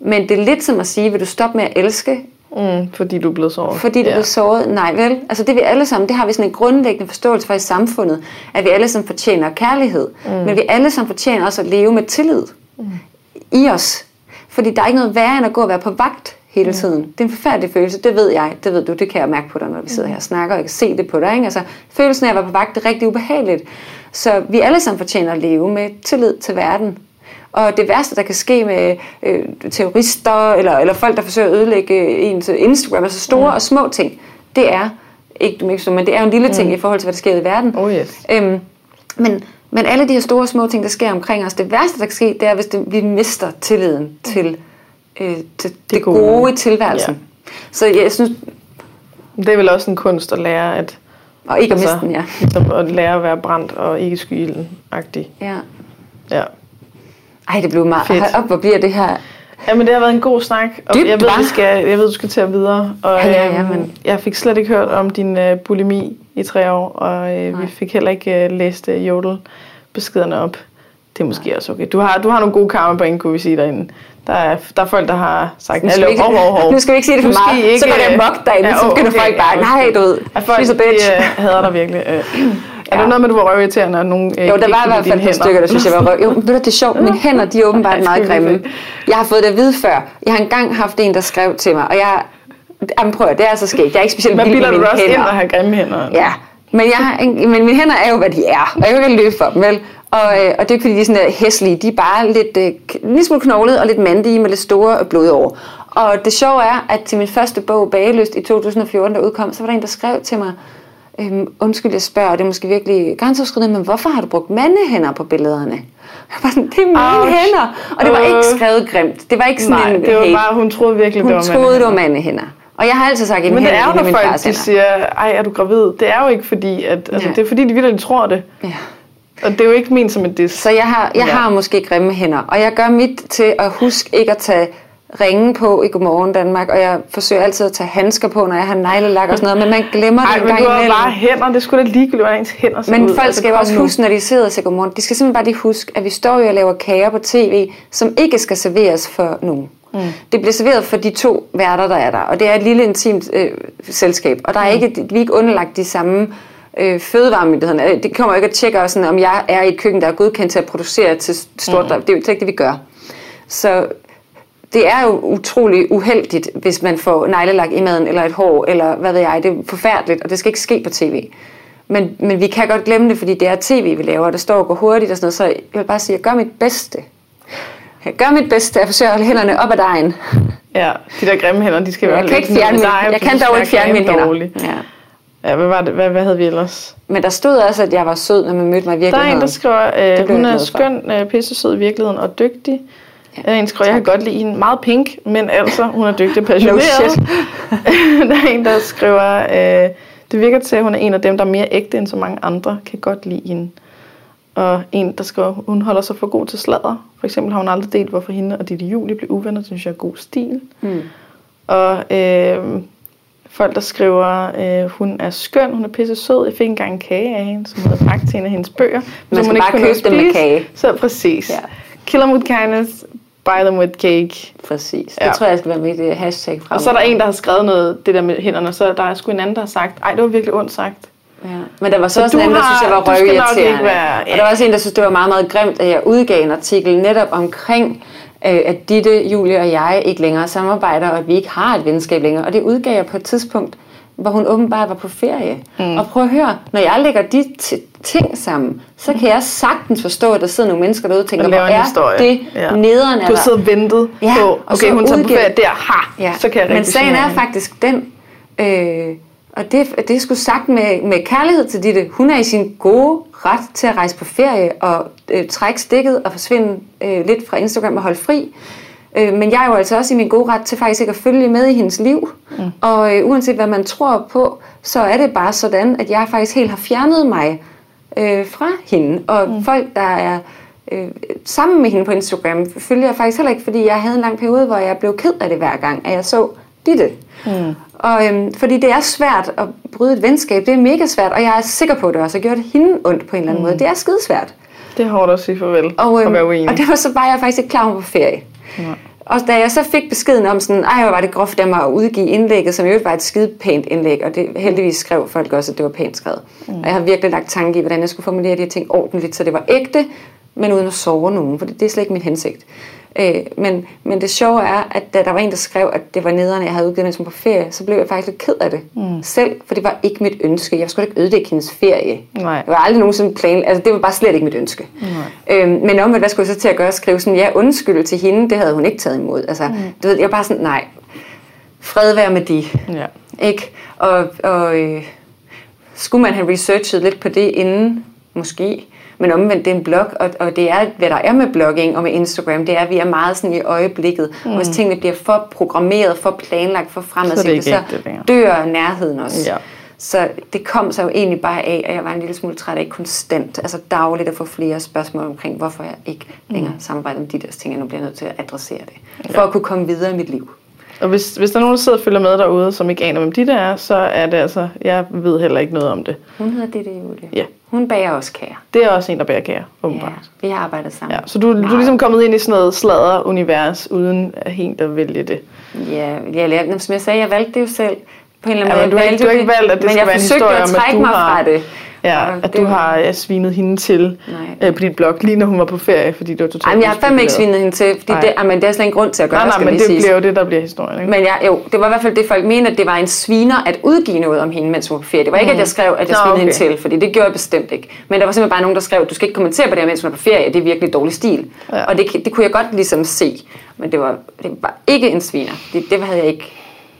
Men det er lidt som at sige, vil du stoppe med at elske? Mm, fordi du er blevet såret. Fordi du er blevet såret, nej vel. Altså det vi alle sammen, det har vi sådan en grundlæggende forståelse for i samfundet, at vi alle sammen fortjener kærlighed. Mm. Men vi alle sammen fortjener også at leve med tillid. Mm. I os. Fordi der er ikke noget værre end at gå og være på vagt hele tiden. Det er en forfærdelig følelse, det ved jeg, det ved du, det kan jeg mærke på dig, når vi sidder her og snakker, og jeg kan se det på dig. Ikke? Altså, følelsen af at være på vagt, det er rigtig ubehageligt. Så vi alle sammen fortjener at leve med tillid til verden. Og det værste, der kan ske med øh, terrorister, eller, eller folk, der forsøger at ødelægge ens Instagram, altså store mm. og små ting, det er, ikke, men det er jo en lille ting mm. i forhold til, hvad der sker i verden. Oh yes. Øhm, men Men alle de her store små ting, der sker omkring os, det værste, der kan ske, det er, hvis det, vi mister tilliden til, øh, til det, det gode, gode i tilværelsen. Ja. Så jeg synes... Det er vel også en kunst at lære at... Og ikke at altså, miste den, ja. Ligesom at lære at være brændt og ikke skylden-agtig. Ja. Ja. Ej, det blev meget... Hold op, hvor bliver det her... Jamen, det har været en god snak. Og jeg, ved, vi skal, jeg ved, du skal tage videre. Og, ja, ja, ja, men... Jeg fik slet ikke hørt om din øh, bulimi i tre år, og øh, vi fik heller ikke øh, læst øh, Jodel-beskederne op. Det er måske Nej. også okay. Du har, du har nogle gode karma-point, kunne vi sige derinde. Der er, der er folk, der har sagt, nu skal, ikke, hov, hov, hov. Nu skal vi ikke sige det for meget, ikke, så går det amok derinde, ja, oh, så begynder okay, folk bare, nej, du ved, she's a bitch. De uh, hader dig virkelig. Uh, er ja. det noget med, du var røvirriterende, og nogen uh, jo, der var i hvert fald nogle stykker, der synes, jeg var røv. Jo, men det er sjovt, mine hænder, de er åbenbart meget grimme. Jeg har fået det at vide før. Jeg har engang haft en, der skrev til mig, og jeg, jamen prøv, det er altså sket. Jeg er ikke specielt vild med mine hænder. Hvad bilder du også ind og have grimme hænder? Ja, men, jeg har, men mine hænder er jo, hvad de er, og jeg kan ikke løbe for dem, vel? Og, øh, og det er ikke fordi, de er sådan der hæslige. De er bare lidt, øh, lidt smule knoglede og lidt mandige med lidt store blodår. Og det sjove er, at til min første bog, Bagelyst, i to tusind og fjorten, der udkom, så var der en, der skrev til mig, øh, undskyld, jeg spørger, og det er måske virkelig grænseoverskridende, men hvorfor har du brugt mandehænder på billederne? Jeg var sådan, det er mine Ouch. hænder. Og det var ikke skrevet grimt. Det var ikke sådan Nej, en det var bare, hun troede virkelig, hun det var mandehænder. Hun troede, det var mandehænder. Og jeg har altid sagt, at mine hænder er mine fars hænder. Men det er jo, når folk de siger, ej, er du gravid? Det er jo ikke fordi, at, altså, det er fordi, de virkelig tror det. Ja. Og det er jo ikke ment som et diss. Så jeg har, jeg ja. har måske grimme hænder. Og jeg gør mit til at huske ikke at tage ringe på i Go Morgen Danmark. Og jeg forsøger altid at tage handsker på, når jeg har neglelak og sådan noget. Men man glemmer Ej, det en gang imellem. Ej, men du har bare hænder. Det skulle da ligegyldigt være ens hænder. Men ud. folk altså, skal jo også nu. huske, når de sidder til Go Morgen. De skal simpelthen bare lige huske, at vi står jo og laver kager på tv, som ikke skal serveres for nogen. Mm. Det bliver serveret for de to værter, der er der. Og det er et lille intimt øh, selskab. Og der er ikke, vi er ikke underlagt de samme... Øh, fødevaremyndighederne, det kommer jo ikke at tjekke også, sådan, om jeg er i et køkken, der er godkendt til at producere til stort mm. Det er jo ikke det, vi gør. Så det er jo utrolig uheldigt, hvis man får neglelak i maden, eller et hår, eller hvad ved jeg, det er forfærdeligt, og det skal ikke ske på tv. Men, men vi kan godt glemme det, fordi det er tv, vi laver, og der står og går hurtigt og sådan noget, så jeg vil bare sige, jeg gør mit bedste. Jeg gør mit bedste, jeg forsøger at holde hænderne op ad dejen. Ja, de der grimme hænder, de skal være lidt... Jeg kan ikke fjerne min, jeg, jeg kan dog ikke fjerne mine hænder. Ja. Ja, hvad, var det? Hvad, hvad havde vi ellers? Men der stod også, at jeg var sød, når man mødte mig i virkeligheden. Der er en, der skriver, øh, hun er skøn, øh, pissesød i virkeligheden og dygtig. Ja, der er en, der skriver, jeg kan godt lide hende. Meget pink, men altså, hun er dygtig og passioneret. No shit. Der er en, der skriver, øh, det virker til, at hun er en af dem, der er mere ægte end så mange andre, kan godt lide hende. Og en, der skriver, hun holder sig for god til sladder. For eksempel har hun aldrig delt, hvorfor hende og Ditte Julie blev uvenner. Det synes jeg er god stil. Mm. Og... Øh, Folk, der skriver, øh, hun er skøn, hun er pisse sød. Jeg fik engang en kage af hende, som hun havde bragt til en af hendes bøger. Man skal bare købe dem med kage. Så præcis. Ja. Kill them with kindness, buy them with cake. Præcis. Det ja. tror jeg skal være mit uh, hashtag fremover. Og så er der en, der har skrevet noget, det der med hænderne, og så der er sgu en anden, der har sagt, ej, det var virkelig ondt sagt. Ja. Men der var så, så også en anden, der synes, jeg var røvirriterende. Være, ja. Og der var også en, der synes, det var meget, meget grimt, at jeg udgav en artikel netop omkring at Ditte, Julie og jeg ikke længere samarbejder, og at vi ikke har et venskab længere. Og det udgav jeg på et tidspunkt, hvor hun åbenbart var på ferie. Mm. Og prøv at høre, når jeg lægger de t- ting sammen, så kan jeg sagtens forstå, at der sidder nogle mennesker derude og tænker, hvor er historie. det ja. nederen er der. Du sidder og ventet ja, på, okay, og så hun tager udgav... på ferie der, ha, ja. så kan jeg rigtig. Men sagen er faktisk den, øh, og det, det er sgu sagt med, med kærlighed til Ditte, hun er i sin gode ret til at rejse på ferie og øh, trække stikket og forsvinde øh, lidt fra Instagram og holde fri. Øh, men jeg er jo altså også i min gode ret til faktisk ikke at følge med i hendes liv. Mm. Og øh, uanset hvad man tror på, så er det bare sådan, at jeg faktisk helt har fjernet mig øh, fra hende. Og mm. folk, der er øh, sammen med hende på Instagram, følger jeg faktisk heller ikke, fordi jeg havde en lang periode, hvor jeg blev ked af det hver gang, at jeg så Ditte. Mm. Og, øhm, fordi det er svært at bryde et venskab. Det er mega svært, og jeg er sikker på, at det også har gjort hende ondt på en eller anden mm. måde. Det er skidesvært. Det er hårdt at sige farvel og, øhm, at være uenig. Og det var så bare, jeg faktisk ikke klar over på ferie. Nej. Og da jeg så fik beskeden om sådan, ej, hvor var det groft af mig at udgive indlægget, som jo var et skide pænt indlæg, og det heldigvis skrev folk også, at det var pænt skrevet. Mm. Og jeg har virkelig lagt tanke i, hvordan jeg skulle formulere de her ting ordentligt, så det var ægte, men uden at såre nogen, for det, det er slet ikke min hensigt. Øh, men, men det sjove er, at da der var en, der skrev, at det var nederne, jeg havde udgivet hende som på ferie, så blev jeg faktisk lidt ked af det mm. selv, for det var ikke mit ønske. Jeg skulle ikke ødelægge hendes ferie. Nej. Det var aldrig nogensinde plan, altså det var bare slet ikke mit ønske. Øh, men om, hvad skulle jeg så til at gøre? Skrive sådan, ja, undskyld til hende, det havde hun ikke taget imod. Altså, mm. du ved, jeg var bare sådan, nej, fred være med de. Ja. Ikke? Og, og øh, skulle man have researchet lidt på det inden, måske? Men omvendt, det er en blog, og, og det er, hvad der er med blogging og med Instagram, det er, at vi er meget sådan i øjeblikket. Mm. Og hvis tingene bliver for programmeret, for planlagt, for fremadsigtet, så, så dør nærheden også. Ja. Så det kom så jo egentlig bare af, at jeg var en lille smule træt af konstant, altså dagligt at få flere spørgsmål omkring, hvorfor jeg ikke længere mm. samarbejder med de der ting, jeg nu bliver nødt til at adressere det, for ja. at kunne komme videre i mit liv. Og hvis, hvis der er nogen, der sidder og følger med derude, som ikke aner, hvem de der er, så er det altså, jeg ved heller ikke noget om det. Hun hedder Ditte Julie. Ja. Hun bager også kager. Det er også en, der bager kager, åbenbart. Ja, vi har arbejdet sammen. Ja, så du, du er ligesom kommet ind i sådan noget sladder-univers, uden at helt at vælge det. Ja, jeg lærte, som jeg sagde, jeg valgte det jo selv. På en eller anden ja, men måde, du har ikke, du ikke valgt, at det skal være en historie, at trække mig fra det. Ja, at du har ja, svinet hende til øh, på dit blog, lige når hun var på ferie, fordi det var totalt. Jamen, jeg har fandme ikke svinet hende til, fordi det, amen, det er slet ikke grund til at gøre nej, nej, det, skal men det bliver jo det, der bliver historien, ikke? Men jeg, jo, det var i hvert fald det, folk mener, at det var en sviner at udgive noget om hende, mens hun var på ferie. Det var ikke, mm. at jeg skrev, at jeg svinede okay. hende til, fordi det gjorde jeg bestemt ikke. Men der var simpelthen bare nogen, der skrev, at du skal ikke kommentere på det her, mens hun var på ferie, det er virkelig dårlig stil. Ja. Og det, det kunne jeg godt ligesom se, men det var, det var ikke en sviner. Det, det havde jeg ikke,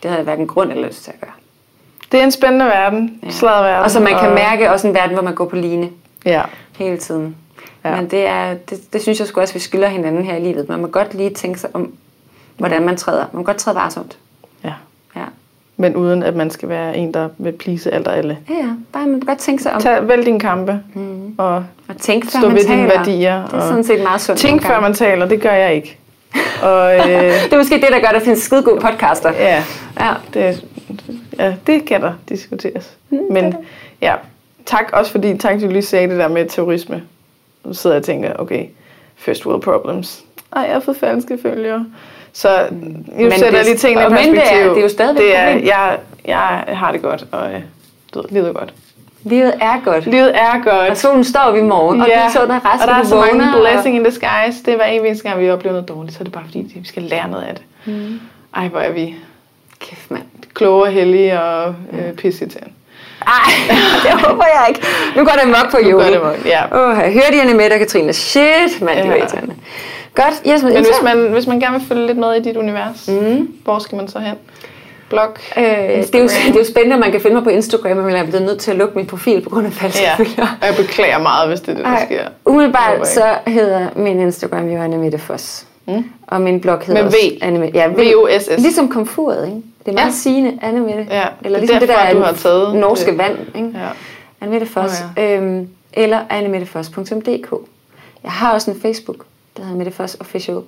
det havde jeg hverken grund eller lyst til at gøre. Det er en spændende verden, ja. Sladderverden. Og så man kan og... mærke også en verden, hvor man går på line ja. hele tiden. Ja. Men det, er, det, det synes jeg sgu også, vi skylder hinanden her i livet. Man må godt lige tænke sig om, hvordan man træder. Man må godt træde varsomt. Ja. ja. Men uden at man skal være en, der vil please alt og alle. Ja, ja. Bare man kan godt tænke sig om. Tag, vælg dine kampe. Mm-hmm. Og, og tænk, før stå man ved taler. Dine værdier. Det er sådan set meget sundt. Tænk, før man taler. Det gør jeg ikke. Og, øh... det er måske det, der gør, at der findes skide gode podcaster. Ja, ja. Det Ja, det kan der diskuteres. Mm, men ja, tak også fordi, tak du lige sagde det der med terrorisme. Nu sidder jeg og tænker, okay, first world problems. Ej, jeg har fået falske følgere. Så nu men sætter det, jeg lige tingene i perspektiv. Det er, det er jo stadigvæk det er, jeg, jeg har det godt, og øh, livet er godt. Livet er godt. Livet er godt. Og solen står vi i morgen, og ja, du så der resten, og der er så mange blessing og... in the skies. Det er hver eneste gang, vi oplever noget dårligt, så er det bare fordi, vi skal lære noget af det. Mm. Ej, hvor er vi... Kæft, mand. Kloge og heldige og øh, pisseirriterende. Ej, det håber jeg ikke. Nu går det mok på jorden. Nu går det mok, ja. Åh, hør de Annemette og Katrine. Shit, mand, det var irriterende. Godt, yes, men hvis man, hvis man gerne vil følge lidt med i dit univers, mm. hvor skal man så hen? Blog? Øh, det, er jo, det er jo spændende, at man kan finde mig på Instagram, men jeg er blevet nødt til at lukke min profil på grund af falske ja. følgere. Og jeg beklager meget, hvis det er det, der Ej, sker. Umiddelbart så hedder min Instagram jo Annemette Voss. Mm. Og min blog hedder med V. Annemette. Ja, V O S S. Ligesom komfuret, ikke? Det er meget ja. sigende, Annemette. Ja. Eller ligesom det, derfor, det der er norske det. Vand, ikke? Ja. Annemette Voss. Oh, ja. øhm, eller annemettevoss punktum d k. Jeg har også en Facebook, der hedder Annemette Voss Official.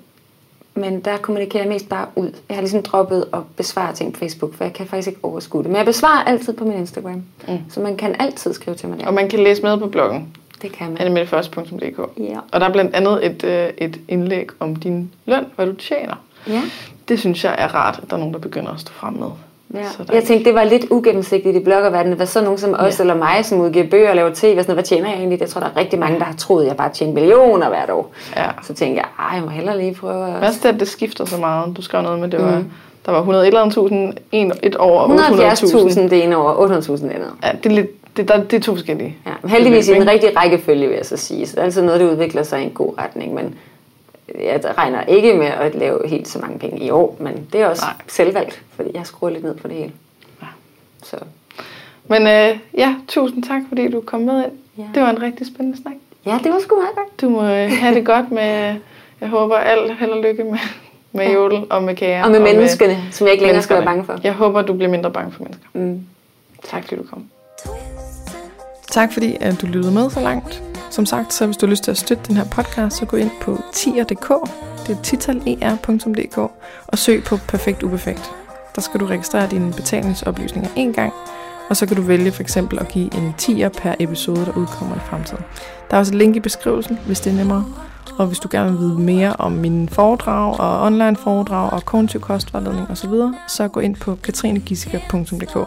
men der kommunikerer jeg mest bare ud. Jeg har ligesom droppet at besvare ting på Facebook, for jeg kan faktisk ikke overskue det. Men jeg besvarer altid på min Instagram, mm. så man kan altid skrive til mig der. Og man kan læse med på bloggen. Det kan man. annemettevoss punktum d k. Ja. Og der er blandt andet et, et indlæg om din løn, hvad du tjener. Ja. Det synes jeg er rart, at der er nogen, der begynder at stå frem med. Ja. Jeg ikke... tænkte, det var lidt ugennemsigtigt i bloggerverdenen. Hvad så nogen som os ja. eller mig, som udgiver bøger og laver tv, og sådan, hvad tjener jeg egentlig? Jeg tror, der er rigtig mange, der har troet, at jeg bare tjener millioner hvert år. Ja. Så tænkte jeg, ej, jeg må hellere lige prøve at... Hvad det, det skifter så meget? Du skrev noget med, det mm. var... Der var hundrede og et tusind, et år og otte hundrede tusind. hundrede og halvfjerds tusind det ene år, otte hundrede tusind det andet. Ja, det er lidt... Det er, det er to forskellige. Ja, heldigvis i den rigtige rækkefølge, vil jeg så sige. Så det er altid noget, der udvikler sig i en god retning. Men jeg regner ikke med at lave helt så mange penge i år. Men det er også Nej. selvvalgt, fordi jeg skruer lidt ned på det hele. Ja. Så. Men øh, ja, tusind tak, fordi du kom med ind. Ja. Det var en rigtig spændende snak. Ja, det var sgu meget godt. Du må øh, have det godt med... Jeg håber alt held og lykke med, med ja. Jodel og med kære. Og med og menneskerne, med, som jeg ikke længere skal være bange for. Jeg håber, du bliver mindre bange for mennesker. Mm. Tak, fordi du kom. Tak fordi at du lyttede med så langt. Som sagt, så hvis du har lyst til at støtte den her podcast, så gå ind på tier punktum d k, det er tital punktum d k, og søg på Perfekt Uperfekt. Der skal du registrere dine betalingsoplysninger en gang, og så kan du vælge for eksempel at give en tier per episode, der udkommer i fremtiden. Der er også et link i beskrivelsen, hvis det er nemmere. Og hvis du gerne vil vide mere om mine foredrag og online foredrag og kognitiv kostvejledning osv., så gå ind på katrinegisiger punktum d k.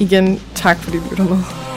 Igen, tak fordi du lyttede med.